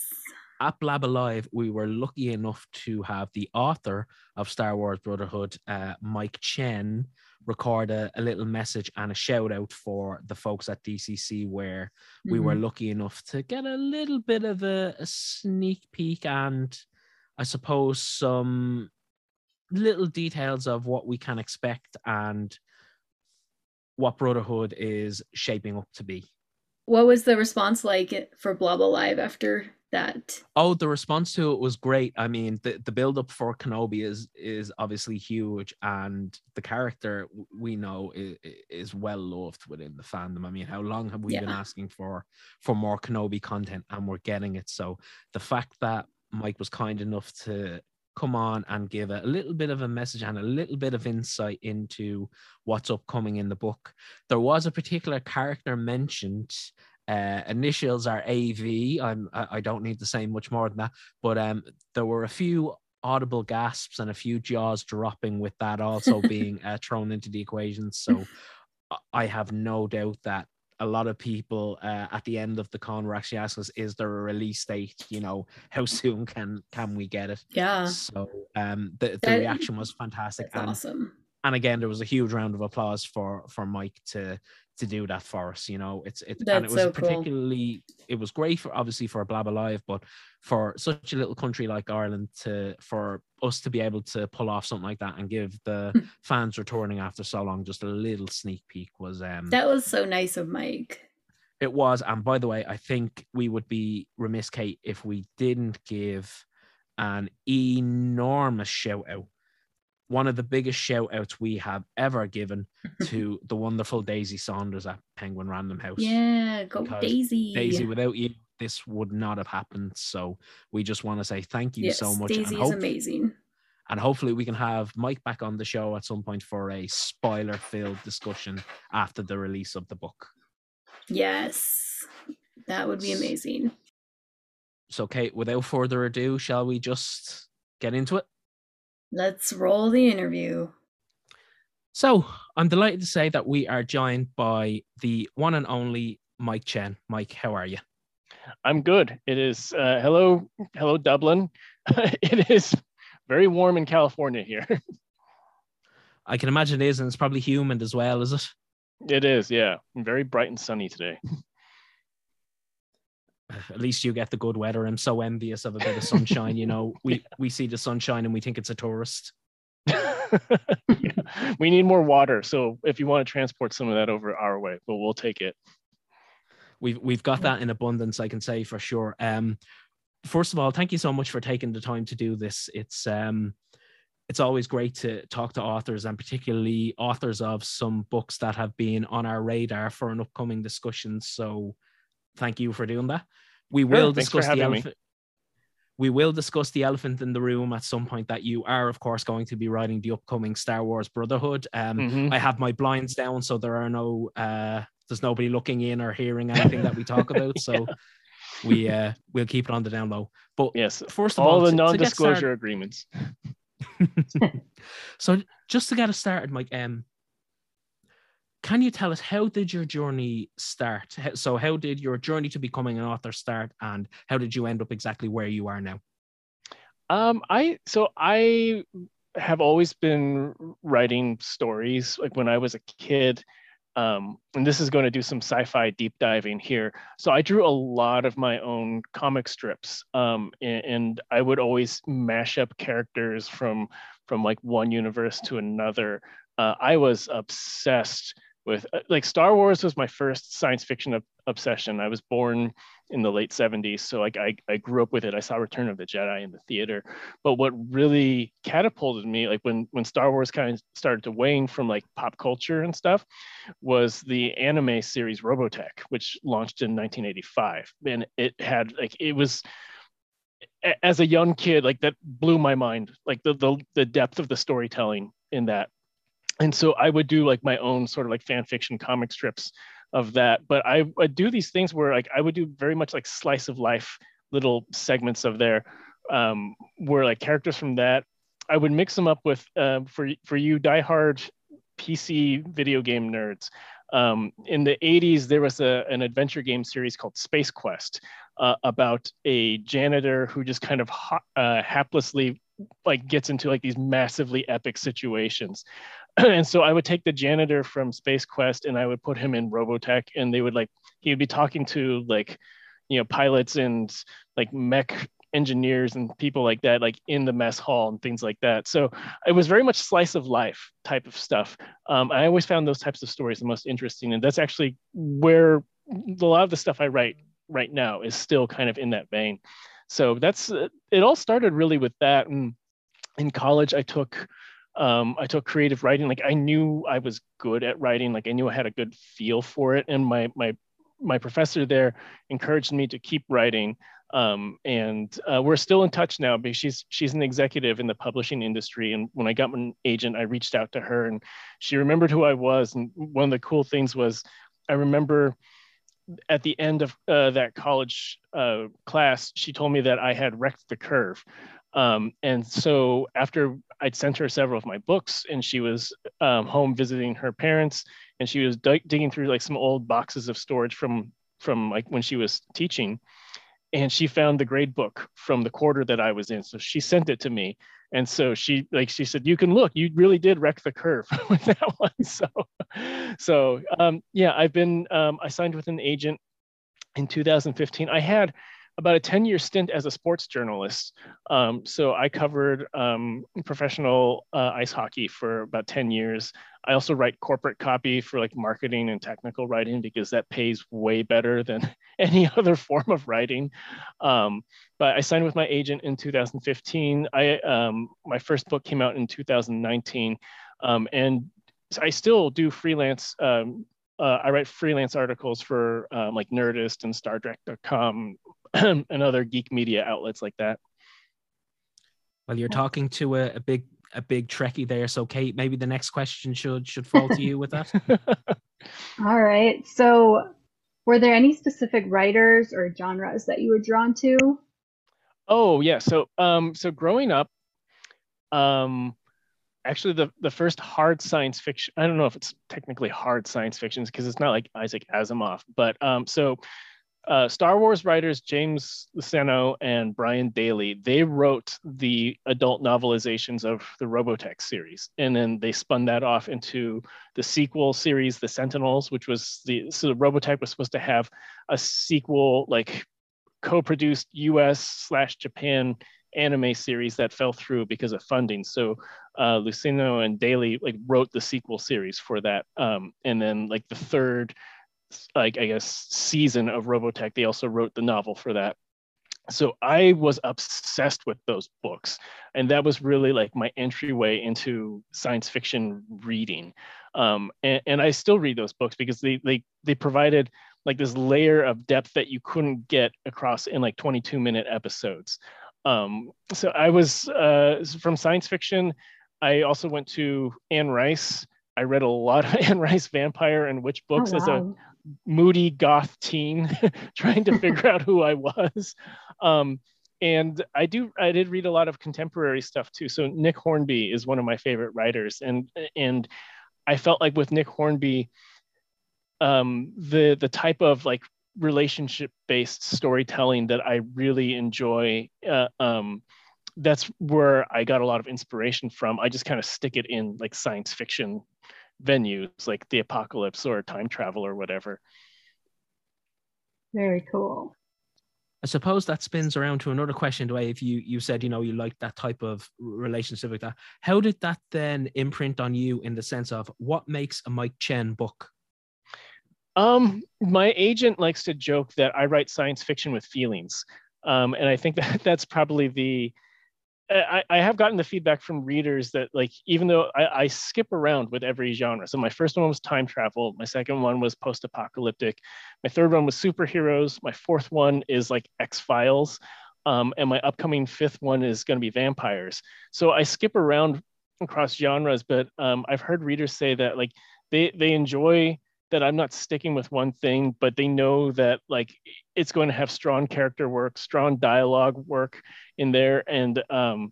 At Blabba Live, we were lucky enough to have the author of Star Wars Brotherhood, Mike Chen, record a little message and a shout out for the folks at DCC, where we were lucky enough to get a little bit of a sneak peek and I suppose some little details of what we can expect and what Brotherhood is shaping up to be. What was the response like for Blabba Live after that? Oh, the response to it was great. I mean, the build-up for Kenobi is obviously huge, and the character we know is well loved within the fandom. I mean, how long have we been asking for more Kenobi content, and we're getting it. So the fact that Mike was kind enough to come on and give a little bit of a message and a little bit of insight into what's upcoming in the book. There was a particular character mentioned. Initials are AV. I don't need to say much more than that. But there were a few audible gasps and a few jaws dropping with that also being thrown into the equation. So I have no doubt that a lot of people at the end of the con were actually asking us, is there a release date? You know, how soon can we get it? Yeah. So the reaction was fantastic. And awesome. And again, there was a huge round of applause for Mike to do that for us. You know, it was great for obviously for Blabba Live, but for such a little country like Ireland for us to be able to pull off something like that and give the fans returning after so long just a little sneak peek was that was so nice of Mike. It was, and by the way, I think we would be remiss, Kate, if we didn't give an enormous shout out. One of the biggest shout-outs we have ever given to the wonderful Daisy Saunders at Penguin Random House. Yeah, go Daisy. Daisy, without you, this would not have happened. So we just want to say thank you so much. Daisy is amazing. And hopefully we can have Mike back on the show at some point for a spoiler-filled discussion after the release of the book. Yes, that would be amazing. So, Kate, without further ado, shall we just get into it? Let's roll the interview. So I'm delighted to say that we are joined by the one and only Mike Chen. Mike, how are you? I'm good. It is hello Dublin. It is very warm in California here. I can imagine it is, and it's probably humid as well, is it? It is, yeah. Very bright and sunny today. At least you get the good weather. I'm so envious of a bit of sunshine. You know, we see the sunshine and we think it's a tourist. Yeah. We need more water. So if you want to transport some of that over our way, but we'll take it. We've got that in abundance, I can say for sure. First of all, thank you so much for taking the time to do this. It's always great to talk to authors, and particularly authors of some books that have been on our radar for an upcoming discussion. So thank you for doing that. We will discuss the elephant in the room at some point, that you are, of course, going to be writing the upcoming Star Wars Brotherhood. I have my blinds down, so there are no there's nobody looking in or hearing anything that we talk about. So we'll keep it on the down low. But yes, first of all the non-disclosure agreements. So just to get us started, Mike, can you tell us, how did your journey start? So how did your journey to becoming an author start, and how did you end up exactly where you are now? I have always been writing stories. Like when I was a kid, and this is going to do some sci-fi deep diving here. So I drew a lot of my own comic strips, and I would always mash up characters from like one universe to another. I was obsessed with like Star Wars was my first science fiction obsession. I was born in the late 70s. So like I grew up with it. I saw Return of the Jedi in the theater. But what really catapulted me, like when Star Wars kind of started to wane from like pop culture and stuff, was the anime series Robotech, which launched in 1985. And it had like, it was, as a young kid, like that blew my mind, like the depth of the storytelling in that. And so I would do like my own sort of like fan fiction comic strips of that. But I do these things where like I would do very much like slice of life little segments of there where like characters from that, I would mix them up with for you diehard PC video game nerds. In the 80s, there was an adventure game series called Space Quest about a janitor who just kind of haplessly like gets into like these massively epic situations. And so I would take the janitor from Space Quest and I would put him in Robotech, and they would like, he would be talking to like, you know, pilots and like mech engineers and people like that, like in the mess hall and things like that. So it was very much slice of life type of stuff. I always found those types of stories the most interesting. And that's actually where a lot of the stuff I write right now is still kind of in that vein. So that's, it all started really with that. And in college, I took creative writing. Like I knew I was good at writing. Like I knew I had a good feel for it. And my professor there encouraged me to keep writing. We're still in touch now, because she's an executive in the publishing industry. And when I got an agent, I reached out to her and she remembered who I was. And one of the cool things was, I remember at the end of that college class, she told me that I had wrecked the curve. And so after I'd sent her several of my books, and she was home visiting her parents, and she was digging through like some old boxes of storage from like when she was teaching. And she found the grade book from the quarter that I was in. So she sent it to me. And so she said, you can look, you really did wreck the curve with that one. So yeah, I've been, I signed with an agent in 2015. I had about a 10-year stint as a sports journalist. So I covered professional ice hockey for about 10 years. I also write corporate copy for like marketing and technical writing, because that pays way better than any other form of writing. But I signed with my agent in 2015. My first book came out in 2019. And I still do freelance. I write freelance articles for like Nerdist and StarTrek.com and other geek media outlets like that. Well, you're talking to a big Trekkie there. So Kate, maybe the next question should fall to you with that. All right. So were there any specific writers or genres that you were drawn to? Oh yeah. So growing up, actually the first hard science fiction, I don't know if it's technically hard science fiction because it's not like Isaac Asimov, but Star Wars writers James Luceno and Brian Daley, they wrote the adult novelizations of the Robotech series. And then they spun that off into the sequel series, The Sentinels, which was so Robotech was supposed to have a sequel, like co-produced US/Japan anime series that fell through because of funding. So Luceno and Daley like wrote the sequel series for that. And then like the third, like I guess season of Robotech, they also wrote the novel for that. So I was obsessed with those books, and that was really like my entryway into science fiction reading. And I still read those books because they provided like this layer of depth that you couldn't get across in like 22-minute episodes. So I was from science fiction. I also went to Anne Rice. I read a lot of Anne Rice vampire and witch books as a moody goth teen trying to figure out who I was. And I did read a lot of contemporary stuff too. So Nick Hornby is one of my favorite writers. And I felt like with Nick Hornby, the type of like relationship-based storytelling that I really enjoy, that's where I got a lot of inspiration from. I just kind of stick it in like science fiction venues, like the apocalypse or time travel or whatever. Very cool. I suppose that spins around to another question, the way if you said, you know, you liked that type of relationship like that. How did that then imprint on you in the sense of what makes a Mike Chen book My agent likes to joke that I write science fiction with feelings. And I think that that's probably the, I have gotten the feedback from readers that, like, even though I skip around with every genre. So my first one was time travel. My second one was post-apocalyptic. My third one was superheroes. My fourth one is like X-Files. And my upcoming fifth one is going to be vampires. So I skip around across genres, but I've heard readers say that, like, they enjoy that I'm not sticking with one thing, but they know that, like, it's going to have strong character work, strong dialogue work in there, and a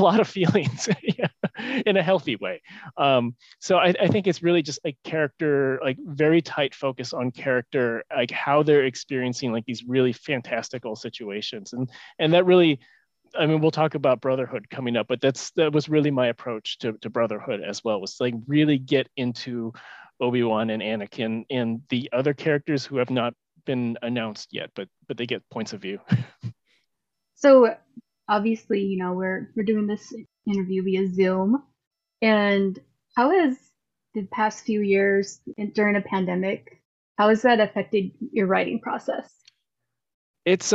lot of feelings in a healthy way. So I think it's really just like character, like very tight focus on character, like how they're experiencing like these really fantastical situations. And that really, I mean, we'll talk about Brotherhood coming up, but that was really my approach to Brotherhood as well, was like really get into Obi-Wan and Anakin and the other characters who have not been announced yet, but they get points of view. So obviously, you know, we're doing this interview via Zoom, and how has the past few years during a pandemic, how has that affected your writing process? It's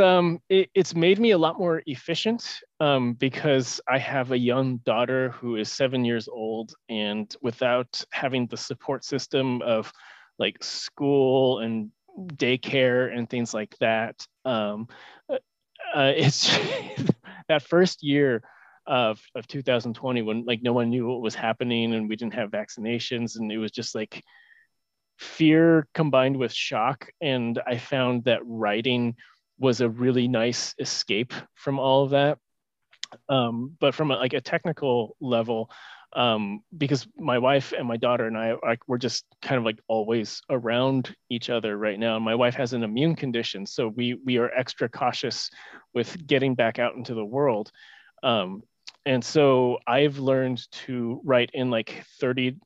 made me a lot more efficient because I have a young daughter who is 7 years old, and without having the support system of like school and daycare and things like that, it's that first year of 2020 when like no one knew what was happening and we didn't have vaccinations, and it was just like fear combined with shock. And I found that writing was a really nice escape from all of that. But from a technical level, because my wife and my daughter and I, like, we're just kind of like always around each other right now. And my wife has an immune condition, so we are extra cautious with getting back out into the world. And so I've learned to write in like 15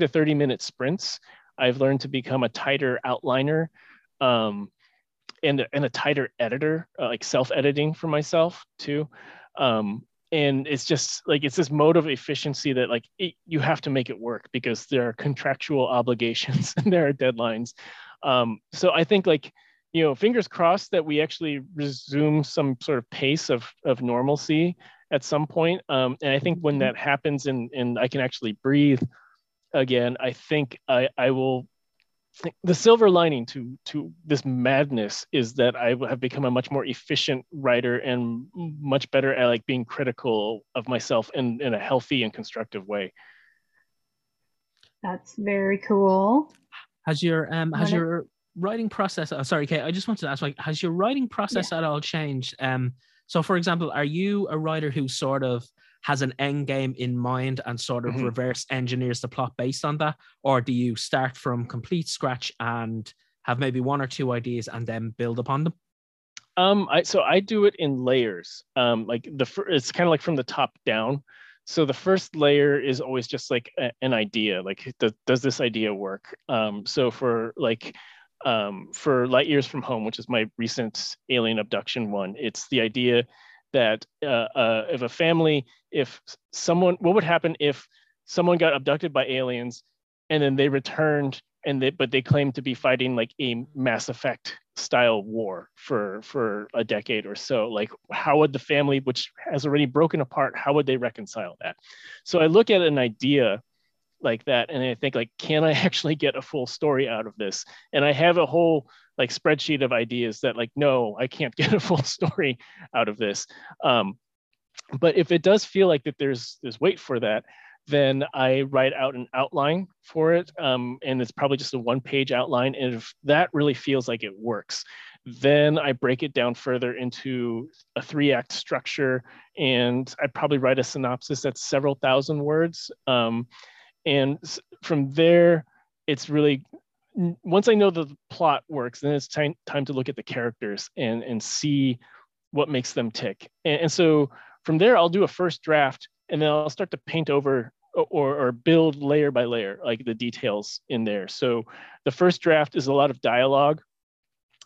to 30 minute sprints. I've learned to become a tighter outliner, and a tighter editor, like self-editing for myself too. And it's just like, it's this mode of efficiency that like you have to make it work because there are contractual obligations and there are deadlines. So I think, like, you know, fingers crossed that we actually resume some sort of pace of normalcy at some point. And I think when that happens and I can actually breathe again, I think I will. The silver lining to this madness is that I have become a much more efficient writer and much better at like being critical of myself in a healthy and constructive way. That's very cool. Has your writing process? Oh, sorry, Kate. I just wanted to ask, like, has your writing process at all changed? So, for example, are you a writer who sort of has an end game in mind and sort of reverse engineers the plot based on that? Or do you start from complete scratch and have maybe one or two ideas and then build upon them? So I do it in layers. It's kind of like from the top down. So the first layer is always just like an idea, like does this idea work? So for Light Years from Home, which is my recent alien abduction one, it's the idea that if a family, what would happen if someone got abducted by aliens and then they returned but they claimed to be fighting like a Mass Effect style war for a decade or so? Like, how would the family, which has already broken apart, how would they reconcile that? So I look at an idea like that and I think, like, can I actually get a full story out of this? And I have a whole like spreadsheet of ideas that, like, no, I can't get a full story out of this. But if it does feel like that there's weight for that, then I write out an outline for it. And it's probably just a 1-page outline. And if that really feels like it works, then I break it down further into a 3-act structure. And I probably write a synopsis that's several thousand words. And from there, it's really, once I know the plot works, then it's time to look at the characters and see what makes them tick. And so from there, I'll do a first draft, and then I'll start to paint over or build layer by layer, like the details in there. So the first draft is a lot of dialogue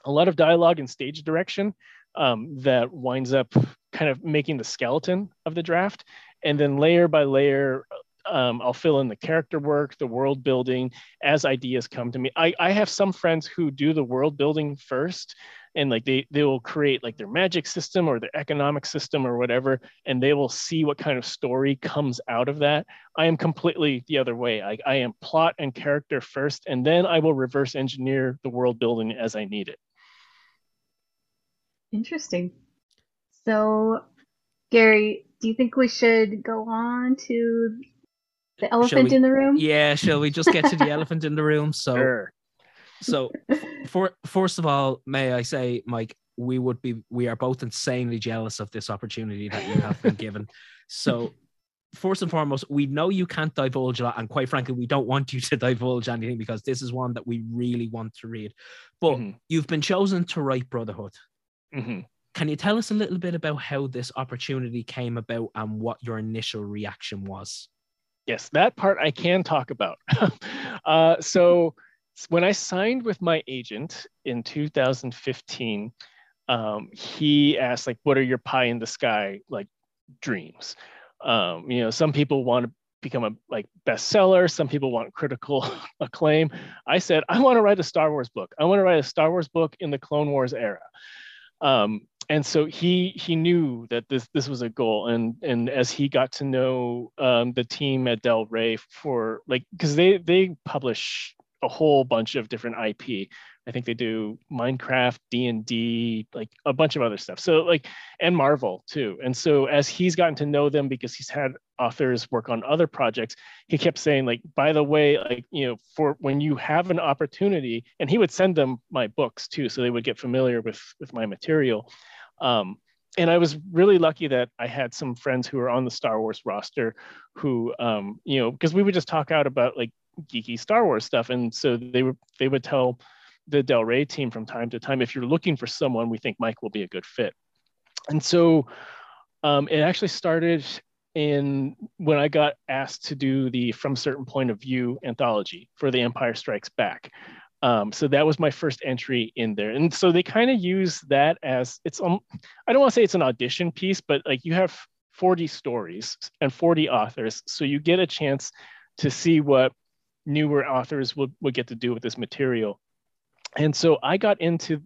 and stage direction that winds up kind of making the skeleton of the draft. And then layer by layer, I'll fill in the character work, the world building as ideas come to me. I have some friends who do the world building first, and like they will create like their magic system or their economic system or whatever, and they will see what kind of story comes out of that. I am completely the other way. I am plot and character first, and then I will reverse engineer the world building as I need it. Interesting. So, Gary, do you think we should go on to the elephant in the room? Yeah, shall we just get to the elephant in the room? So, sure. So, first of all, may I say, Mike, we are both insanely jealous of this opportunity that you have been given. So, first and foremost, we know you can't divulge a lot, and quite frankly, we don't want you to divulge anything because this is one that we really want to read. But you've been chosen to write Brotherhood. Mm-hmm. Can you tell us a little bit about how this opportunity came about and what your initial reaction was? Yes, that part I can talk about. So when I signed with my agent in 2015, he asked, like, what are your pie in the sky, like, dreams? Some people want to become a bestseller. Some people want critical acclaim. I said, I want to write a Star Wars book. I want to write a Star Wars book in the Clone Wars era. And so he knew that this was a goal, and as he got to know the team at Del Rey, for because they publish a whole bunch of different IP. I think they do Minecraft, D&D, like a bunch of other stuff. So and Marvel too. And so as he's gotten to know them, because he's had authors work on other projects, he kept saying, by the way, for when you have an opportunity, and he would send them my books too, so they would get familiar with my material. And I was really lucky that I had some friends who were on the Star Wars roster who, because we would just talk out about geeky Star Wars stuff. And so they would tell the Del Rey team from time to time, if you're looking for someone, we think Mike will be a good fit. And so it actually started when I got asked to do the From a Certain Point of View anthology for The Empire Strikes Back. So that was my first entry in there. And so they kind of use that as I don't want to say it's an audition piece, but you have 40 stories and 40 authors. So you get a chance to see what newer authors would get to do with this material. And so I got invited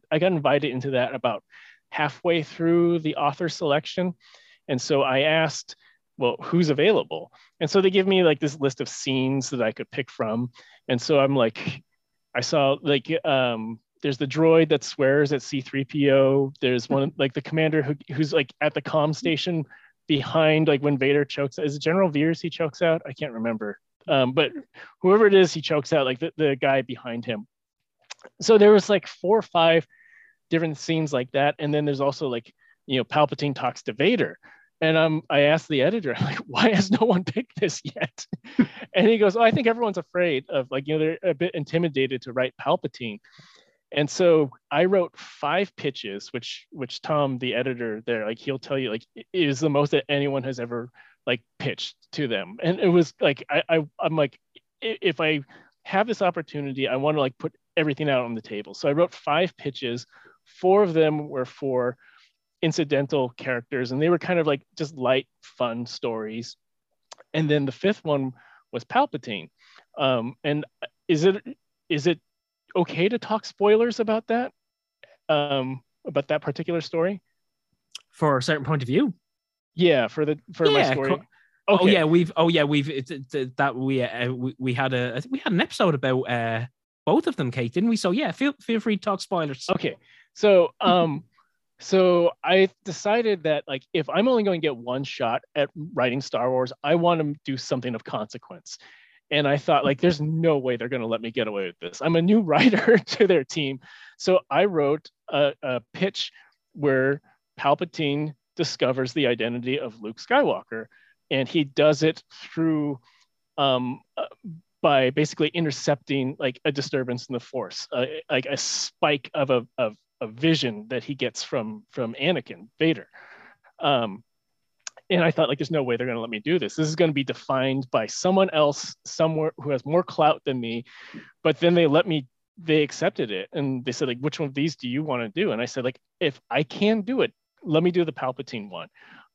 into that about halfway through the author selection. And so I asked, well, who's available? And so they give me this list of scenes that I could pick from. And so I'm I saw there's the droid that swears at C-3PO. There's one the commander who's at the comm station behind when Vader chokes. Is it General Veers he chokes out? I can't remember. But whoever it is, he chokes out the guy behind him. So there was 4 or 5 different scenes like that. And then there's also Palpatine talks to Vader. And I asked the editor, why has no one picked this yet? And he goes, oh, I think everyone's afraid of they're a bit intimidated to write Palpatine. And so I wrote 5 pitches, which Tom, the editor there, he'll tell you, is the most that anyone has ever pitched to them. And it was I'm if I have this opportunity, I want to put everything out on the table. So I wrote 5 pitches. 4 of them were for incidental characters, and they were kind of just light, fun stories. And then the 5th one was Palpatine. And is it okay to talk spoilers about that? About that particular story? For a certain point of view? Yeah, for my story. Okay. Oh yeah, we had an episode about both of them, Kate, didn't we? So yeah, feel free to talk spoilers. Okay, so so I decided that if I'm only going to get one shot at writing Star Wars, I want to do something of consequence. And I thought there's no way they're going to let me get away with this. I'm a new writer to their team, so I wrote a pitch where Palpatine discovers the identity of Luke Skywalker, and he does it through by basically intercepting a disturbance in the Force, a spike of a vision that he gets from Anakin, Vader. And I thought there's no way they're going to let me do this. This is going to be defined by someone else somewhere who has more clout than me. But then they accepted it, and they said which one of these do you want to do? And I said if I can do it, let me do the Palpatine one.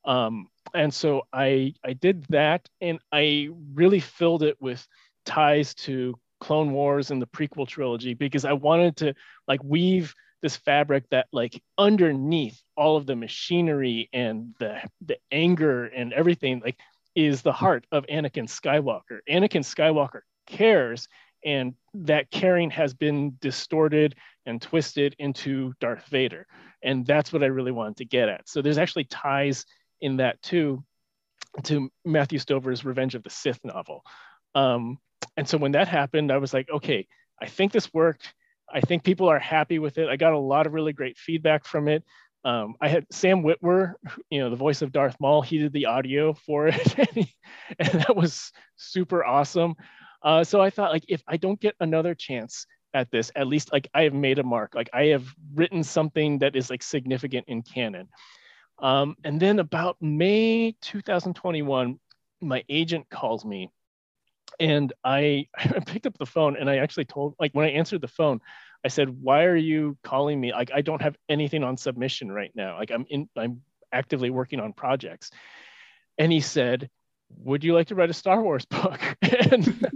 And so I did that, and I really filled it with ties to Clone Wars and the prequel trilogy, because I wanted to like weave this fabric that like underneath all of the machinery and the anger and everything like is the heart of Anakin Skywalker. Anakin Skywalker cares, and that caring has been distorted and twisted into Darth Vader. And that's what I really wanted to get at. So there's actually ties in that too to Matthew Stover's Revenge of the Sith novel. And so when that happened, I was like, okay, I think this worked. I think people are happy with it. I got a lot of really great feedback from it. I had Sam Witwer, you know, the voice of Darth Maul, he did the audio for it. And that was super awesome. So I thought, like, if I don't get another chance at this, at least like I have made a mark, like I have written something that is like significant in canon. And then about May 2021, my agent calls me, and I picked up the phone, and I actually told, like when I answered the phone, I said, why are you calling me? Like I don't have anything on submission right now. Like I'm actively working on projects. And he said, would you like to write a Star Wars book? And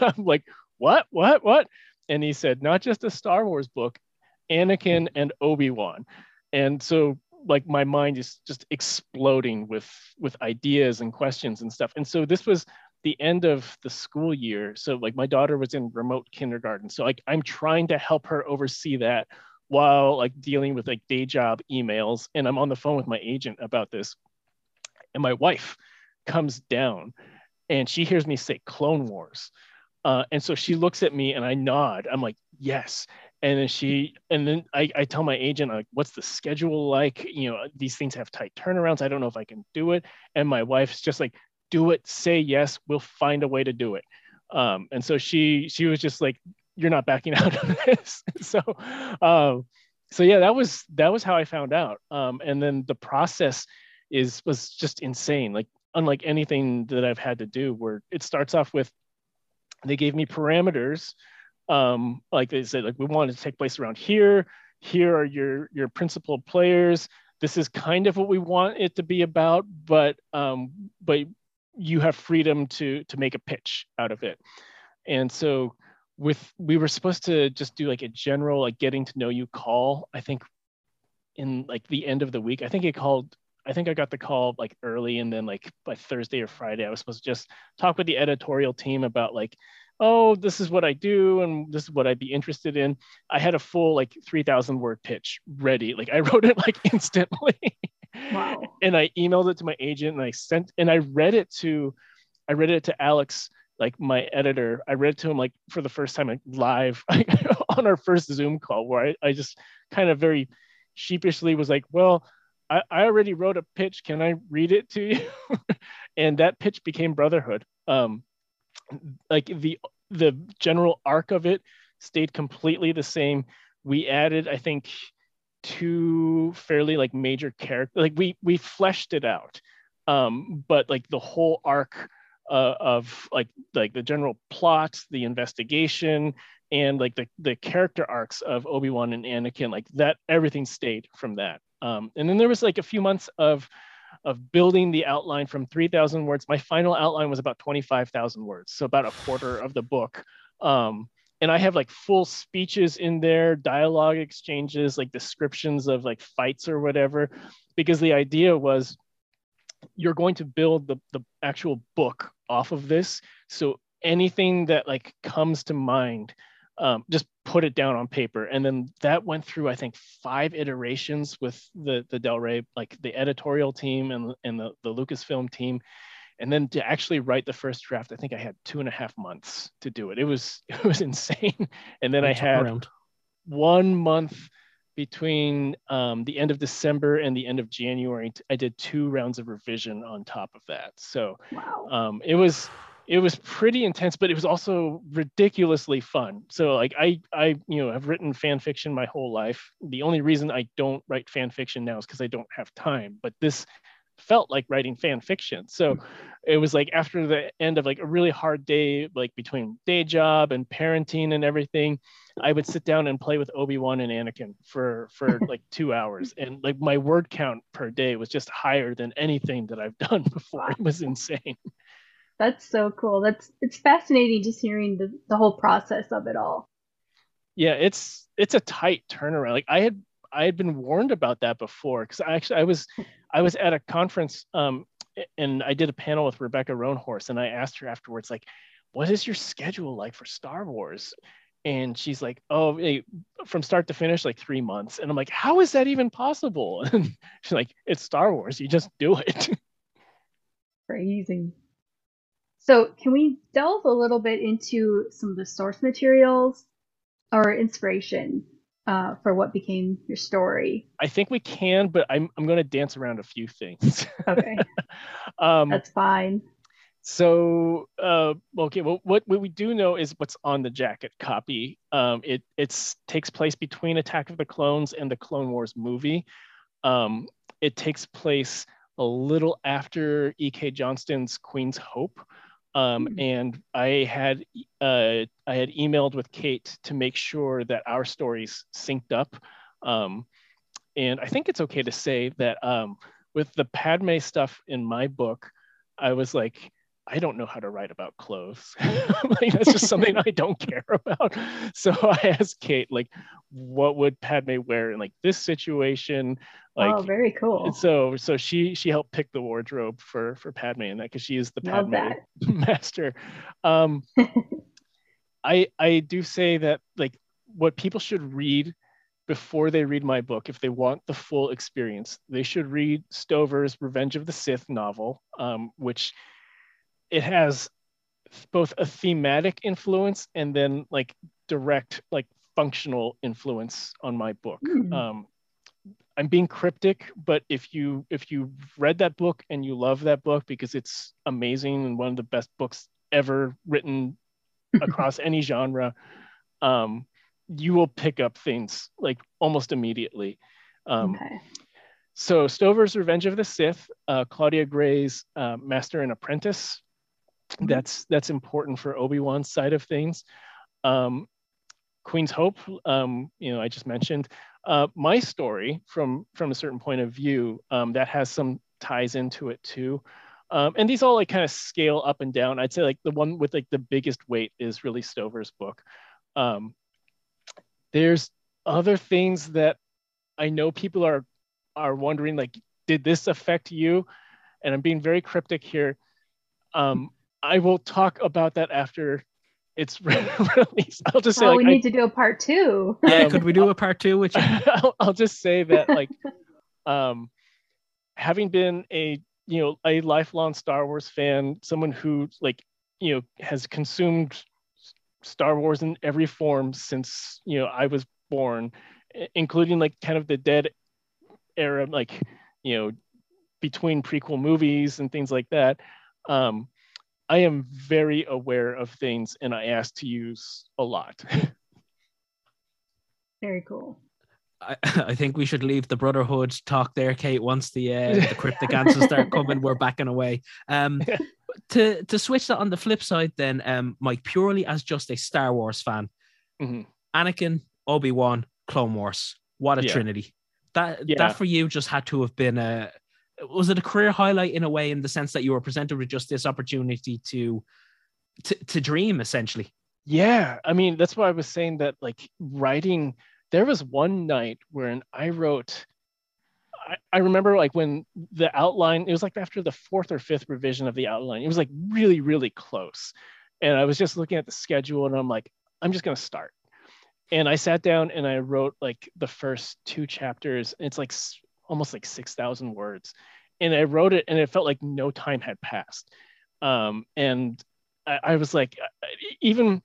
I'm like, what? And he said, not just a Star Wars book, Anakin and Obi-Wan. And so like my mind is just exploding with ideas and questions and stuff. And so this was the end of the school year. So like my daughter was in remote kindergarten. So like I'm trying to help her oversee that while like dealing with like day job emails. And I'm on the phone with my agent about this. And my wife comes down and she hears me say Clone Wars. And so she looks at me and I nod. I'm like, yes. And then I tell my agent, like, what's the schedule like? You know, these things have tight turnarounds. I don't know if I can do it. And my wife's just like, do it, say yes, we'll find a way to do it. And so she was just like, you're not backing out of this. So yeah, that was how I found out. And then the process was just insane. Like unlike anything that I've had to do, where it starts off with, they gave me parameters. Like they said, like we want it to take place around here. Here are your principal players. This is kind of what we want it to be about, but you have freedom to make a pitch out of it. And so we were supposed to just do like a general, like getting to know you call, I think in like the end of the week. I think I got the call like early, and then like by Thursday or Friday, I was supposed to just talk with the editorial team about like, oh, this is what I do and this is what I'd be interested in. I had a full like 3,000 word pitch ready. Like I wrote it like instantly. Wow. And I emailed it to my agent, and I read it to Alex, like my editor. I read it to him like for the first time like, live on our first Zoom call, where I just kind of very sheepishly was like, well, I already wrote a pitch. Can I read it to you? And that pitch became Brotherhood. Like the general arc of it stayed completely the same. We added, I think, two fairly like major characters. Like we fleshed it out, but like the whole arc of like the general plot, the investigation, and like the character arcs of Obi-Wan and Anakin, like that, everything stayed from that. And then there was like a few months of building the outline from 3,000 words. My final outline was about 25,000 words, so about a quarter of the book. And I have like full speeches in there, dialogue exchanges, like descriptions of like fights or whatever, because the idea was you're going to build the actual book off of this. So anything that like comes to mind, just put it down on paper. And then that went through, I think, 5 iterations with the Del Rey, like the editorial team and the Lucasfilm team. And then to actually write the first draft, I think I had 2.5 months to do it. It was insane. And then I had around 1 month between the end of December and the end of January. I did 2 rounds of revision on top of that. So wow. It was pretty intense, but it was also ridiculously fun. So like I you know, have written fan fiction my whole life. The only reason I don't write fan fiction now is because I don't have time, but this felt like writing fan fiction. So it was like after the end of like a really hard day, like between day job and parenting and everything, I would sit down and play with Obi-Wan and Anakin for like 2 hours. And like my word count per day was just higher than anything that I've done before. It was insane. That's so cool. It's fascinating just hearing the whole process of it all. Yeah, it's a tight turnaround. Like I had been warned about that before, because I was at a conference and I did a panel with Rebecca Roanhorse, and I asked her afterwards, like, what is your schedule like for Star Wars? And she's like, oh, from start to finish, like 3 months. And I'm like, how is that even possible? And she's like, it's Star Wars. You just do it. Crazy. So can we delve a little bit into some of the source materials or inspiration for what became your story? I think we can, but I'm going to dance around a few things. Okay. That's fine. So, okay, well, what we do know is what's on the jacket copy. It takes place between Attack of the Clones and the Clone Wars movie. It takes place a little after E.K. Johnston's Queen's Hope. And I had emailed with Kate to make sure that our stories synced up. And I think it's okay to say that with the Padme stuff in my book, I was like, I don't know how to write about clothes. Like, that's just something I don't care about. So I asked Kate, like, what would Padme wear in like this situation? Like, oh, very cool. So she helped pick the wardrobe for Padme in that, because she is the Padme master. I do say that like what people should read before they read my book, if they want the full experience, they should read Stover's Revenge of the Sith novel, which it has both a thematic influence and then like direct, like functional influence on my book. Mm. I'm being cryptic, but if you read that book and you love that book because it's amazing and one of the best books ever written across any genre, you will pick up things like almost immediately. Okay. So Stover's Revenge of the Sith, Claudia Gray's Master and Apprentice. That's important for Obi-Wan's side of things. Queen's Hope, I just mentioned. My story from a certain point of view, that has some ties into it too. And these all like kind of scale up and down. I'd say like the one with like the biggest weight is really Stover's book. There's other things that I know people are wondering, like, did this affect you? And I'm being very cryptic here. I will talk about that after it's released. I'll just say, we need to do a part two. Yeah, could we do a part two? Which I'll just say that, like, having been a lifelong Star Wars fan, someone who has consumed Star Wars in every form since I was born, including like kind of the dead era, like between prequel movies and things like that. I am very aware of things, and I ask to use a lot. Very cool. I think we should leave the Brotherhood talk there, Kate. Once the cryptic answers start coming, we're backing away. To switch that on the flip side, then, Mike, purely as just a Star Wars fan, mm-hmm. Anakin, Obi-Wan, Clone Wars, what a trinity! That for you just had to have been a. Was it a career highlight in a way, in the sense that you were presented with just this opportunity to dream, essentially? Yeah. I mean, that's why I was saying that, like, writing, there was one night when I remember, like, when the outline, it was like after the fourth or fifth revision of the outline, it was like really, really close. And I was just looking at the schedule and I'm like, I'm just going to start. And I sat down and I wrote like the first two chapters. And it's like almost like 6,000 words. And I wrote it and it felt like no time had passed. And I was like, even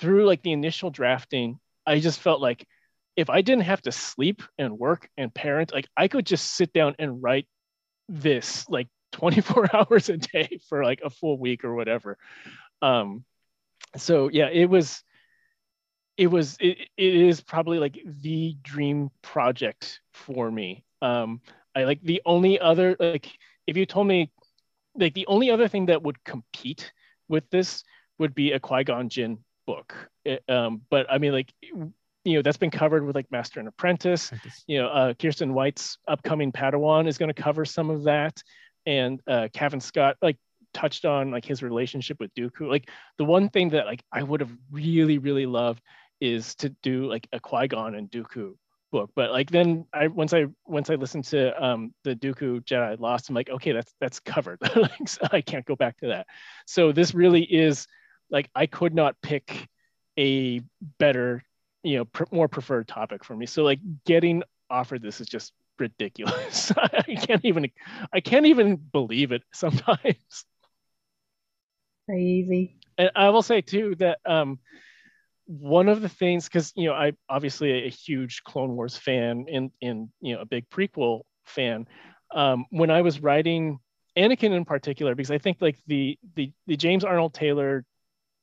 through like the initial drafting, I just felt like if I didn't have to sleep and work and parent, like I could just sit down and write this like 24 hours a day for like a full week or whatever. So yeah, it is probably like the dream project for me. I like the only other, like, if you told me like the only other thing that would compete with this would be a Qui-Gon Jinn book. But I mean, like, you know, that's been covered with like Master and Apprentice. You know, Kirsten White's upcoming Padawan is going to cover some of that. And Kevin Scott like touched on like his relationship with Dooku. Like the one thing that like I would have really, really loved is to do like a Qui-Gon and Dooku book. But like then once I listened to the Dooku Jedi Lost, I'm like, okay, that's covered. Like, so I can't go back to that. So this really is like, I could not pick a better, you know, more preferred topic for me. So like getting offered this is just ridiculous. I can't even believe it sometimes. Crazy. And I will say too that one of the things, because you know, I'm obviously a huge Clone Wars fan and you know, a big prequel fan. When I was writing Anakin in particular, because I think like the James Arnold Taylor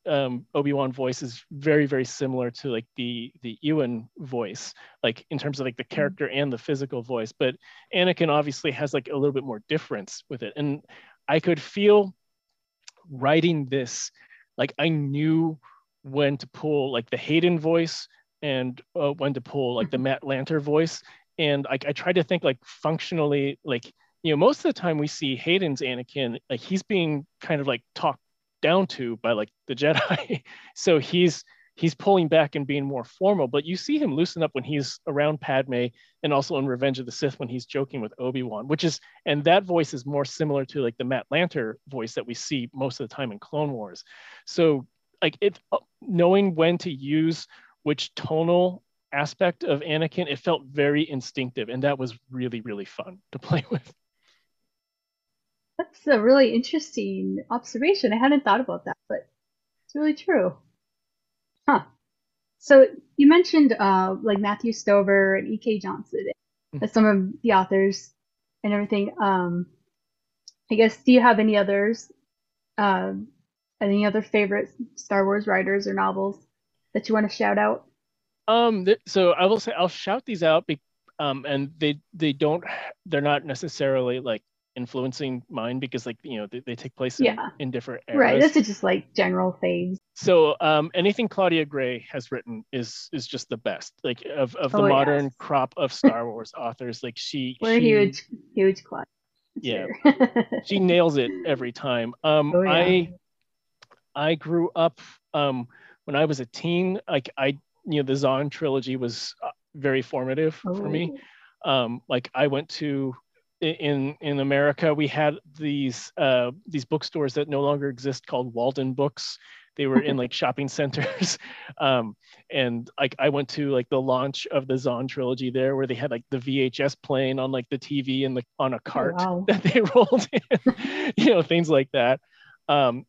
Obi-Wan voice is very, very similar to like the Ewan voice, like in terms of like the character and the physical voice, but Anakin obviously has like a little bit more difference with it. And I could feel writing this, like I knew when to pull like the Hayden voice and when to pull like the Matt Lanter voice. And I tried to think like functionally, like, you know, most of the time we see Hayden's Anakin, like he's being kind of like talked down to by like the Jedi. So he's pulling back and being more formal, but you see him loosen up when he's around Padme and also in Revenge of the Sith when he's joking with Obi-Wan, which is, and that voice is more similar to like the Matt Lanter voice that we see most of the time in Clone Wars. So like it, knowing when to use which tonal aspect of Anakin, it felt very instinctive. And that was really, really fun to play with. That's a really interesting observation. I hadn't thought about that, but it's really true. Huh. So you mentioned like Matthew Stover and E.K. Johnston, as some of the authors and everything. I guess, do you have any others, any other favorite Star Wars writers or novels that you want to shout out? So I will say I'll shout these out, and they're not necessarily like influencing mine, because like, you know, they take place in different eras. Right, this is just like general things. So anything Claudia Gray has written is just the best, like of the modern crop of Star Wars authors. Like we're huge Claudia. Yeah. She nails it every time. I grew up when I was a teen, like you know, the Zahn trilogy was very formative for me. Like I went to in America, we had these bookstores that no longer exist called Walden Books. They were in like shopping centers, and like I went to like the launch of the Zahn trilogy there, where they had like the VHS playing on like the TV and on a cart that they rolled in, you know, things like that. I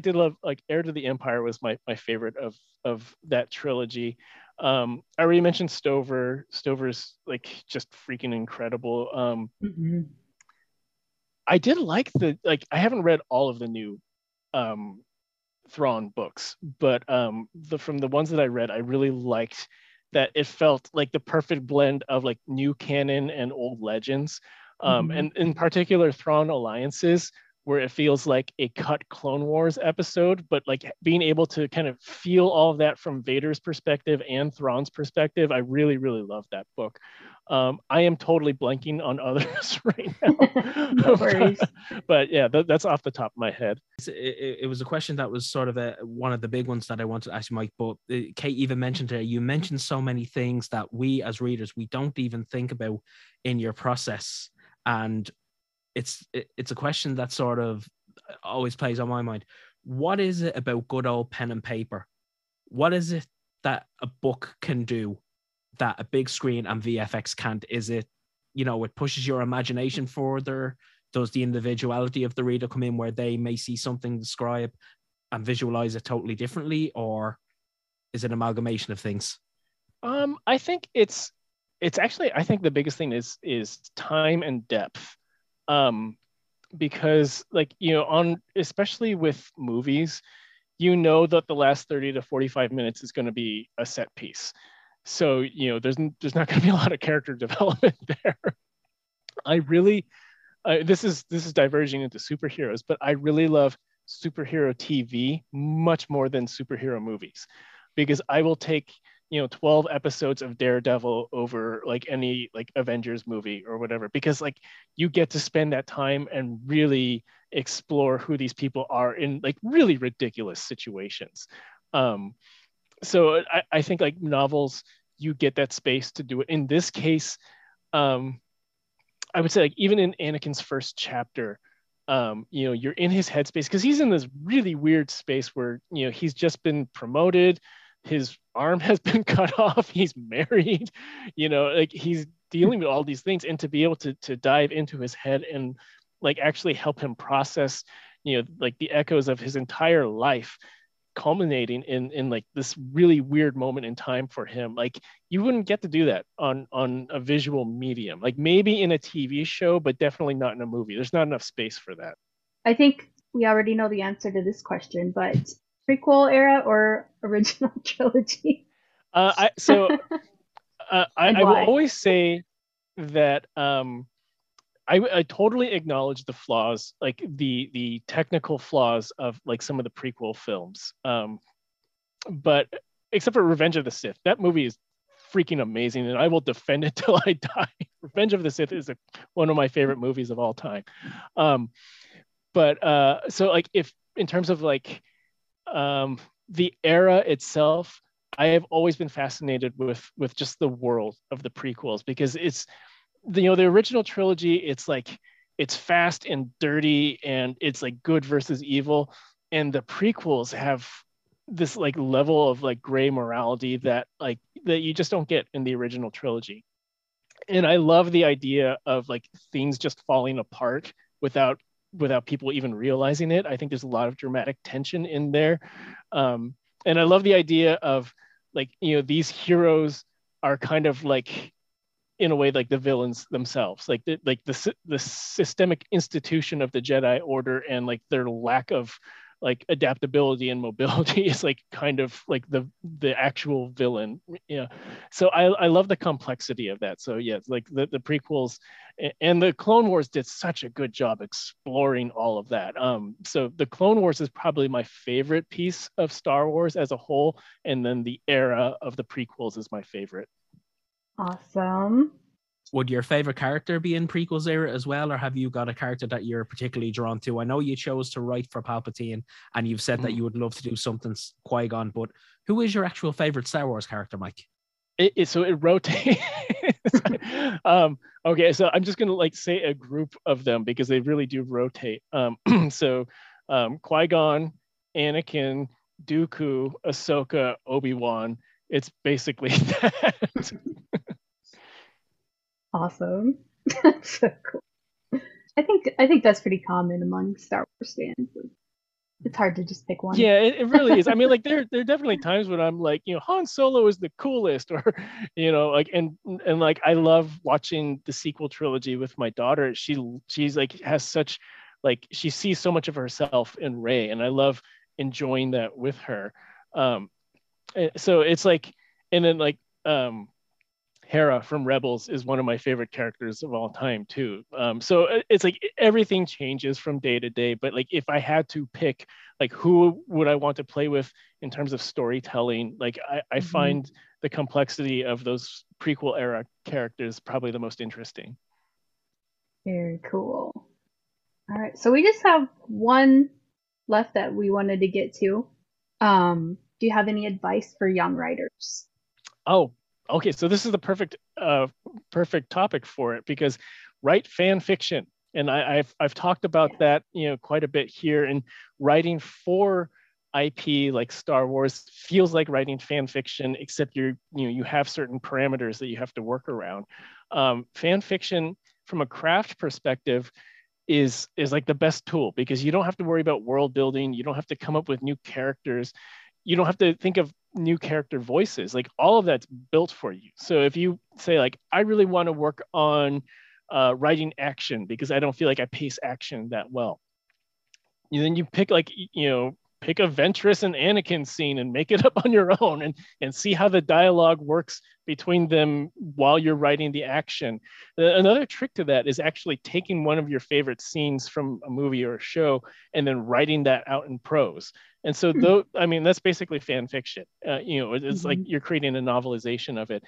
did love like Heir to the Empire was my favorite of that trilogy. I already mentioned Stover. Stover's like just freaking incredible. I did like I haven't read all of the new Thrawn books, but from the ones that I read, I really liked that it felt like the perfect blend of like new canon and old legends. And in particular Thrawn Alliances, where it feels like a cut Clone Wars episode, but like being able to kind of feel all of that from Vader's perspective and Thrawn's perspective. I really, really love that book. I am totally blanking on others right now. No worries. But yeah, that's off the top of my head. It was a question that was sort of one of the big ones that I wanted to ask you, Mike, but Kate even mentioned it. You mentioned so many things that we as readers, we don't even think about in your process. And it's a question that sort of always plays on my mind. What is it about good old pen and paper? What is it that a book can do that a big screen and VFX can't? Is it, you know, it pushes your imagination further? Does the individuality of the reader come in where they may see something, describe and visualize it totally differently? Or is it an amalgamation of things? I think it's actually, I think the biggest thing is time and depth. Because like, you know, especially with movies, you know that the last 30 to 45 minutes is going to be a set piece. So, you know, there's not going to be a lot of character development there. I really this is diverging into superheroes, but I really love superhero TV much more than superhero movies, because I will take, 12 episodes of Daredevil over any Avengers movie or whatever, because you get to spend that time and really explore who these people are in really ridiculous situations. So I think novels, you get that space to do it. In this case, I would say even in Anakin's first chapter, you're in his headspace, because he's in this really weird space where, he's just been promoted, his arm has been cut off, he's married, he's dealing with all these things, and to be able to dive into his head and actually help him process, the echoes of his entire life, culminating in this really weird moment in time for him. You wouldn't get to do that on a visual medium, maybe in a TV show, but definitely not in a movie. There's not enough space for that. I think we already know the answer to this question, but prequel era or original trilogy? I will always say that I totally acknowledge the flaws, the technical flaws of some of the prequel films. But except for Revenge of the Sith, that movie is freaking amazing, and I will defend it till I die. Revenge of the Sith is one of my favorite movies of all time. If in terms of the era itself, I have always been fascinated with just the world of the prequels, because it's, the original trilogy, it's fast and dirty, and it's good versus evil, and the prequels have this level of gray morality that you just don't get in the original trilogy. And I love the idea of things just falling apart without people even realizing it. I think there's a lot of dramatic tension in there, and I love the idea of these heroes are kind of in a way the villains themselves, the systemic institution of the Jedi Order, and their lack of adaptability and mobility is kind of the actual villain. Yeah, so I love the complexity of that. So yeah, it's the prequels and the Clone Wars did such a good job exploring all of that. So the Clone Wars is probably my favorite piece of Star Wars as a whole, and then the era of the prequels is my favorite. Awesome. Would your favorite character be in prequels era as well, or have you got a character that you're particularly drawn to? I know you chose to write for Palpatine, and you've said that you would love to do something Qui-Gon, but who is your actual favorite Star Wars character, Mike? It rotates. Okay, so I'm just going to say a group of them, because they really do rotate. Qui-Gon, Anakin, Dooku, Ahsoka, Obi-Wan. It's basically that. Awesome. That's so cool. I think that's pretty common among Star Wars fans. It's hard to just pick one. Yeah, it really is. I mean, there are definitely times when I'm Han Solo is the coolest, or and I love watching the sequel trilogy with my daughter. She's has such she sees so much of herself in Rey, and I love enjoying that with her. So it's and then Hera from Rebels is one of my favorite characters of all time too. So it's everything changes from day to day, but if I had to pick who would I want to play with in terms of storytelling, I find the complexity of those prequel era characters probably the most interesting. Very cool. All right, so we just have one left that we wanted to get to. Do you have any advice for young writers? Oh, okay. So this is the perfect topic for it, because write fan fiction, and I've talked about that quite a bit here. And writing for IP like Star Wars feels like writing fan fiction, except you have certain parameters that you have to work around. Fan fiction, from a craft perspective, is the best tool, because you don't have to worry about world building. You don't have to come up with new characters. You don't have to think of new character voices. All of that's built for you. So if you say I really want to work on writing action, because I don't feel I pace action that well, and then you pick pick a Ventress and Anakin scene and make it up on your own, and see how the dialogue works between them while you're writing the action. Another trick to that is actually taking one of your favorite scenes from a movie or a show and then writing that out in prose. And so, though, I mean, that's basically fan fiction. You know, it's like you're creating a novelization of it.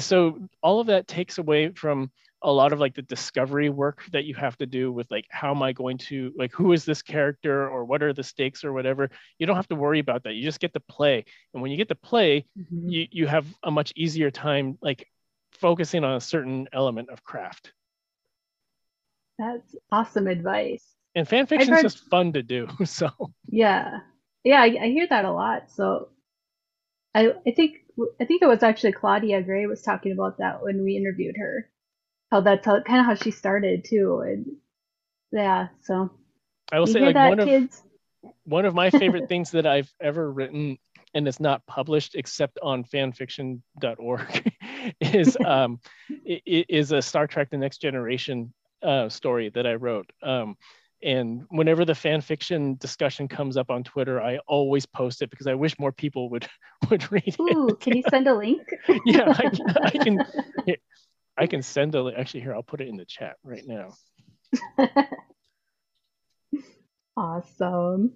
So all of that takes away from a lot of like the discovery work that you have to do with like, how am I going to, like, who is this character or what are the stakes or whatever. You don't have to worry about that. You just get to play. And when you get to play, you have a much easier time like focusing on a certain element of craft. That's awesome advice. And fan fiction is just fun to do. So yeah, I hear that a lot. So I think it was actually Claudia Gray was talking about that when we interviewed her. How that's kind of how she started too, and yeah. So I will say, like, one of my favorite things that I've ever written, and it's not published except on fanfiction.org, is a Star Trek: The Next Generation story that I wrote. And whenever the fan fiction discussion comes up on Twitter, I always post it because I wish more people would read it. Ooh, can you send a link? Yeah, I can send a link. Actually, here, I'll put it in the chat right now. Awesome.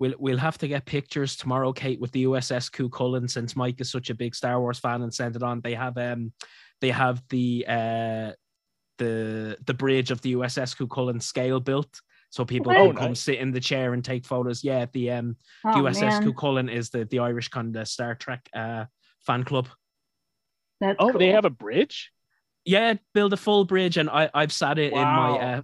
We'll have to get pictures tomorrow, Kate, with the USS Cúchulainn, since Mike is such a big Star Wars fan and sent it on. They have the bridge of the USS Cúchulainn scale built. So people can come sit in the chair and take photos. Yeah, the USS Cúchulainn is the Irish kind of Star Trek fan club. That's cool. They have a bridge? Yeah, build a full bridge, and I've sat it in my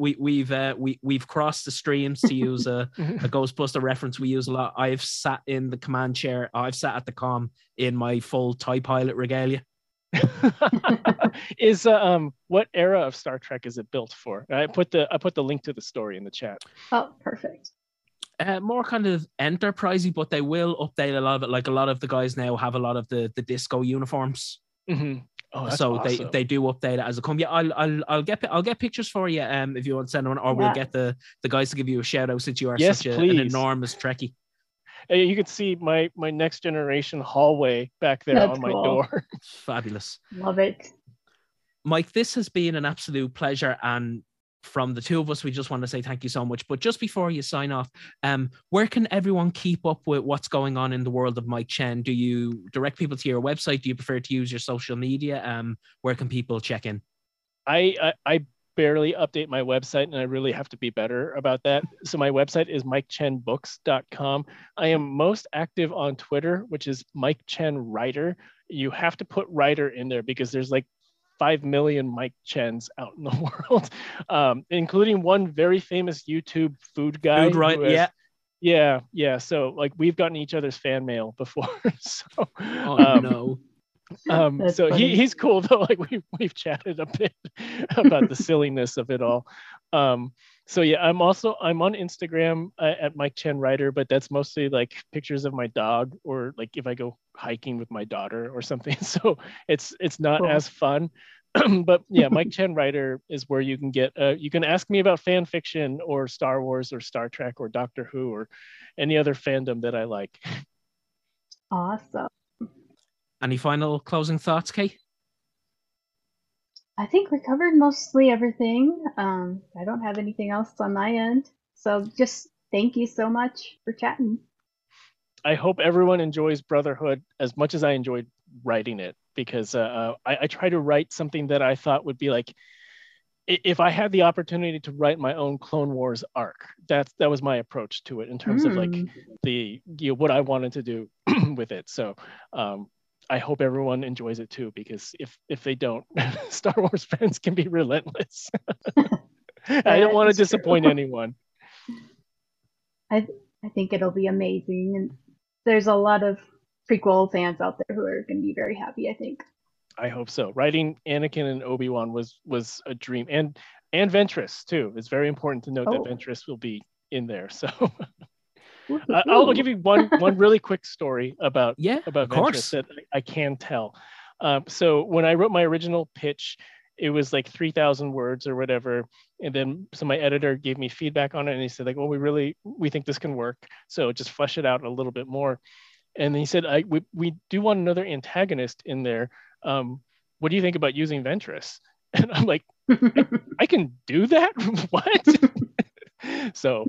we've crossed the streams, to use a Ghostbuster reference we use a lot. I've sat in the command chair. I've sat at the comm in my full TIE pilot regalia. Is what era of Star Trek is it built for? I put the link to the story in the chat. Oh, perfect. More kind of enterprisey, but they will update a lot of it. Like, a lot of the guys now have a lot of the disco uniforms. Mm-hmm. Oh, that's so awesome. They do update it as a come. Yeah, I'll get pictures for you if you want to send them, or we'll get the guys to give you a shout out, since you are such an enormous Trekkie. You can see my Next Generation hallway back there. That's on my door. Fabulous. Love it. Mike, this has been an absolute pleasure. And from the two of us, we just want to say thank you so much. But just before you sign off, where can everyone keep up with what's going on in the world of Mike Chen? Do you direct people to your website? Do you prefer to use your social media? Where can people check in? I barely update my website, and I really have to be better about that. So my website is mikechenbooks.com. I am most active on Twitter, which is Mike Chen Writer. You have to put writer in there because there's like 5 million Mike Chens out in the world, including one very famous YouTube food guy. Food, right? Yeah. So like, we've gotten each other's fan mail before. So, no. So he's cool though. Like, we've chatted a bit about the silliness of it all. So yeah, I'm on Instagram at Mike Chen Writer, but that's mostly like pictures of my dog, or like if I go hiking with my daughter or something. So it's not as fun. But yeah, Mike Chen Writer is where you can get. You can ask me about fan fiction or Star Wars or Star Trek or Doctor Who or any other fandom that I like. Awesome. Any final closing thoughts, Kate? I think we covered mostly everything. I don't have anything else on my end. So just thank you so much for chatting. I hope everyone enjoys Brotherhood as much as I enjoyed writing it, because I try to write something that I thought would be like, if I had the opportunity to write my own Clone Wars arc, that was my approach to it in terms of like what I wanted to do with it. So, I hope everyone enjoys it too, because if they don't, Star Wars fans can be relentless. I don't want to disappoint anyone. I think it'll be amazing, and there's a lot of prequel fans out there who are going to be very happy, I think. I hope so. Writing Anakin and Obi-Wan was a dream, and Ventress too. It's very important to note that Ventress will be in there. So. I'll give you one really quick story about Ventress that I can tell. So when I wrote my original pitch, it was like 3,000 words or whatever. And then, so my editor gave me feedback on it, and he said, like, well, we think this can work. So just flesh it out a little bit more. And he said, we do want another antagonist in there. What do you think about using Ventress? And I'm like, I can do that? What? So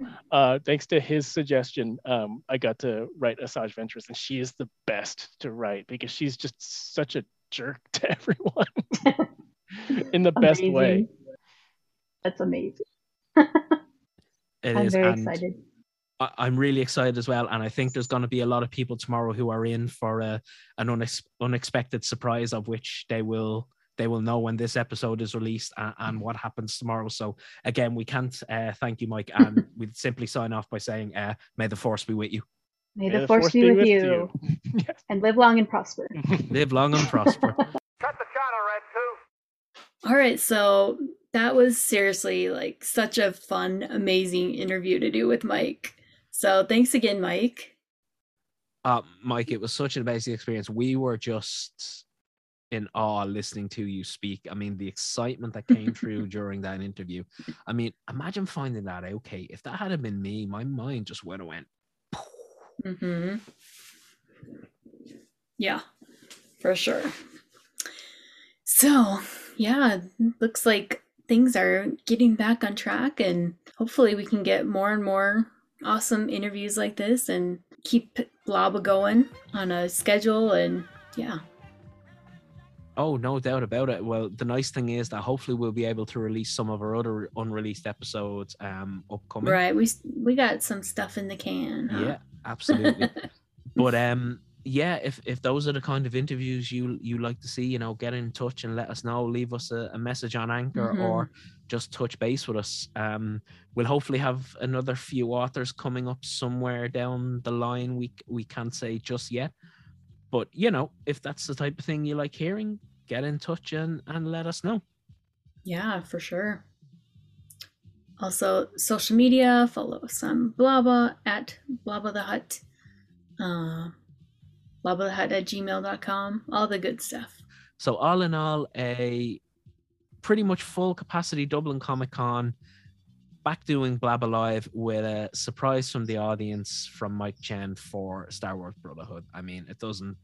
thanks to his suggestion, I got to write Asajj Ventress, and she is the best to write because she's just such a jerk to everyone in the best way. That's amazing. I'm very excited. I'm really excited as well. And I think there's going to be a lot of people tomorrow who are in for an unexpected surprise, of which they will know when this episode is released and what happens tomorrow. So again, we can't thank you, Mike. And we'd simply sign off by saying, may the force be with you. May the force be with you. Yes. And live long and prosper. Live long and prosper. Cut the channel, Red 2. All right, so that was seriously like such a fun, amazing interview to do with Mike. So thanks again, Mike. Mike, it was such an amazing experience. We were just in awe listening to you speak. I mean, the excitement that came through during that interview. I mean, imagine finding that out, Kate. If that had been me, my mind just went. Mm-hmm. Yeah, for sure. So, yeah, looks like things are getting back on track, and hopefully we can get more and more awesome interviews like this and keep Blabba going on a schedule, and yeah. Oh, no doubt about it. Well, the nice thing is that hopefully we'll be able to release some of our other unreleased episodes upcoming. Right, we got some stuff in the can. Huh? Yeah, absolutely. But yeah, if those are the kind of interviews you like to see, you know, get in touch and let us know. Leave us a message on Anchor, mm-hmm. or just touch base with us. We'll hopefully have another few authors coming up somewhere down the line. We can't say just yet. But, you know, if that's the type of thing you like hearing, get in touch and let us know. Yeah, for sure. Also, social media, follow us on Blabba at Blabba the Hutt, blabbathehut@gmail.com, all the good stuff. So all in all, a pretty much full capacity Dublin Comic-Con, back doing Blabba Live with a surprise from the audience from Mike Chen for Star Wars Brotherhood. I mean, it doesn't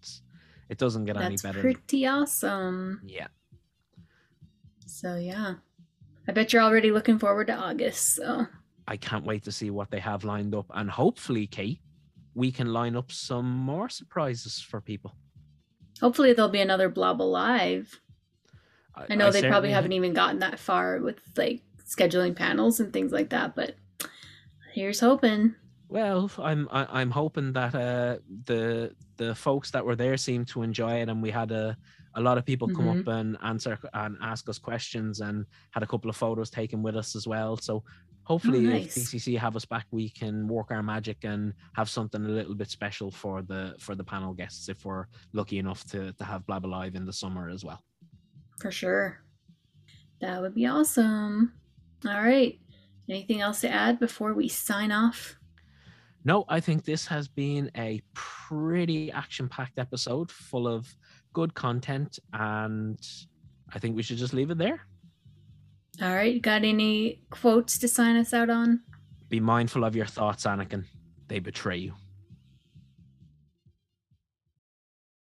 get any better. That's pretty awesome. Yeah. So yeah, I bet you're already looking forward to August. So I can't wait to see what they have lined up, and hopefully, Kate, we can line up some more surprises for people. Hopefully, there'll be another Blabba Live. I know they probably haven't even gotten that far with like scheduling panels and things like that, but here's hoping. Well, I'm hoping that the folks that were there seemed to enjoy it, and we had a lot of people come mm-hmm. up and answer and ask us questions, and had a couple of photos taken with us as well. So hopefully, if DCC have us back, we can work our magic and have something a little bit special for the panel guests, if we're lucky enough to have Blabba Live in the summer as well. For sure. That would be awesome. All right. Anything else to add before we sign off? No, I think this has been a pretty action-packed episode full of good content, and I think we should just leave it there. All right. Got any quotes to sign us out on? Be mindful of your thoughts, Anakin. They betray you.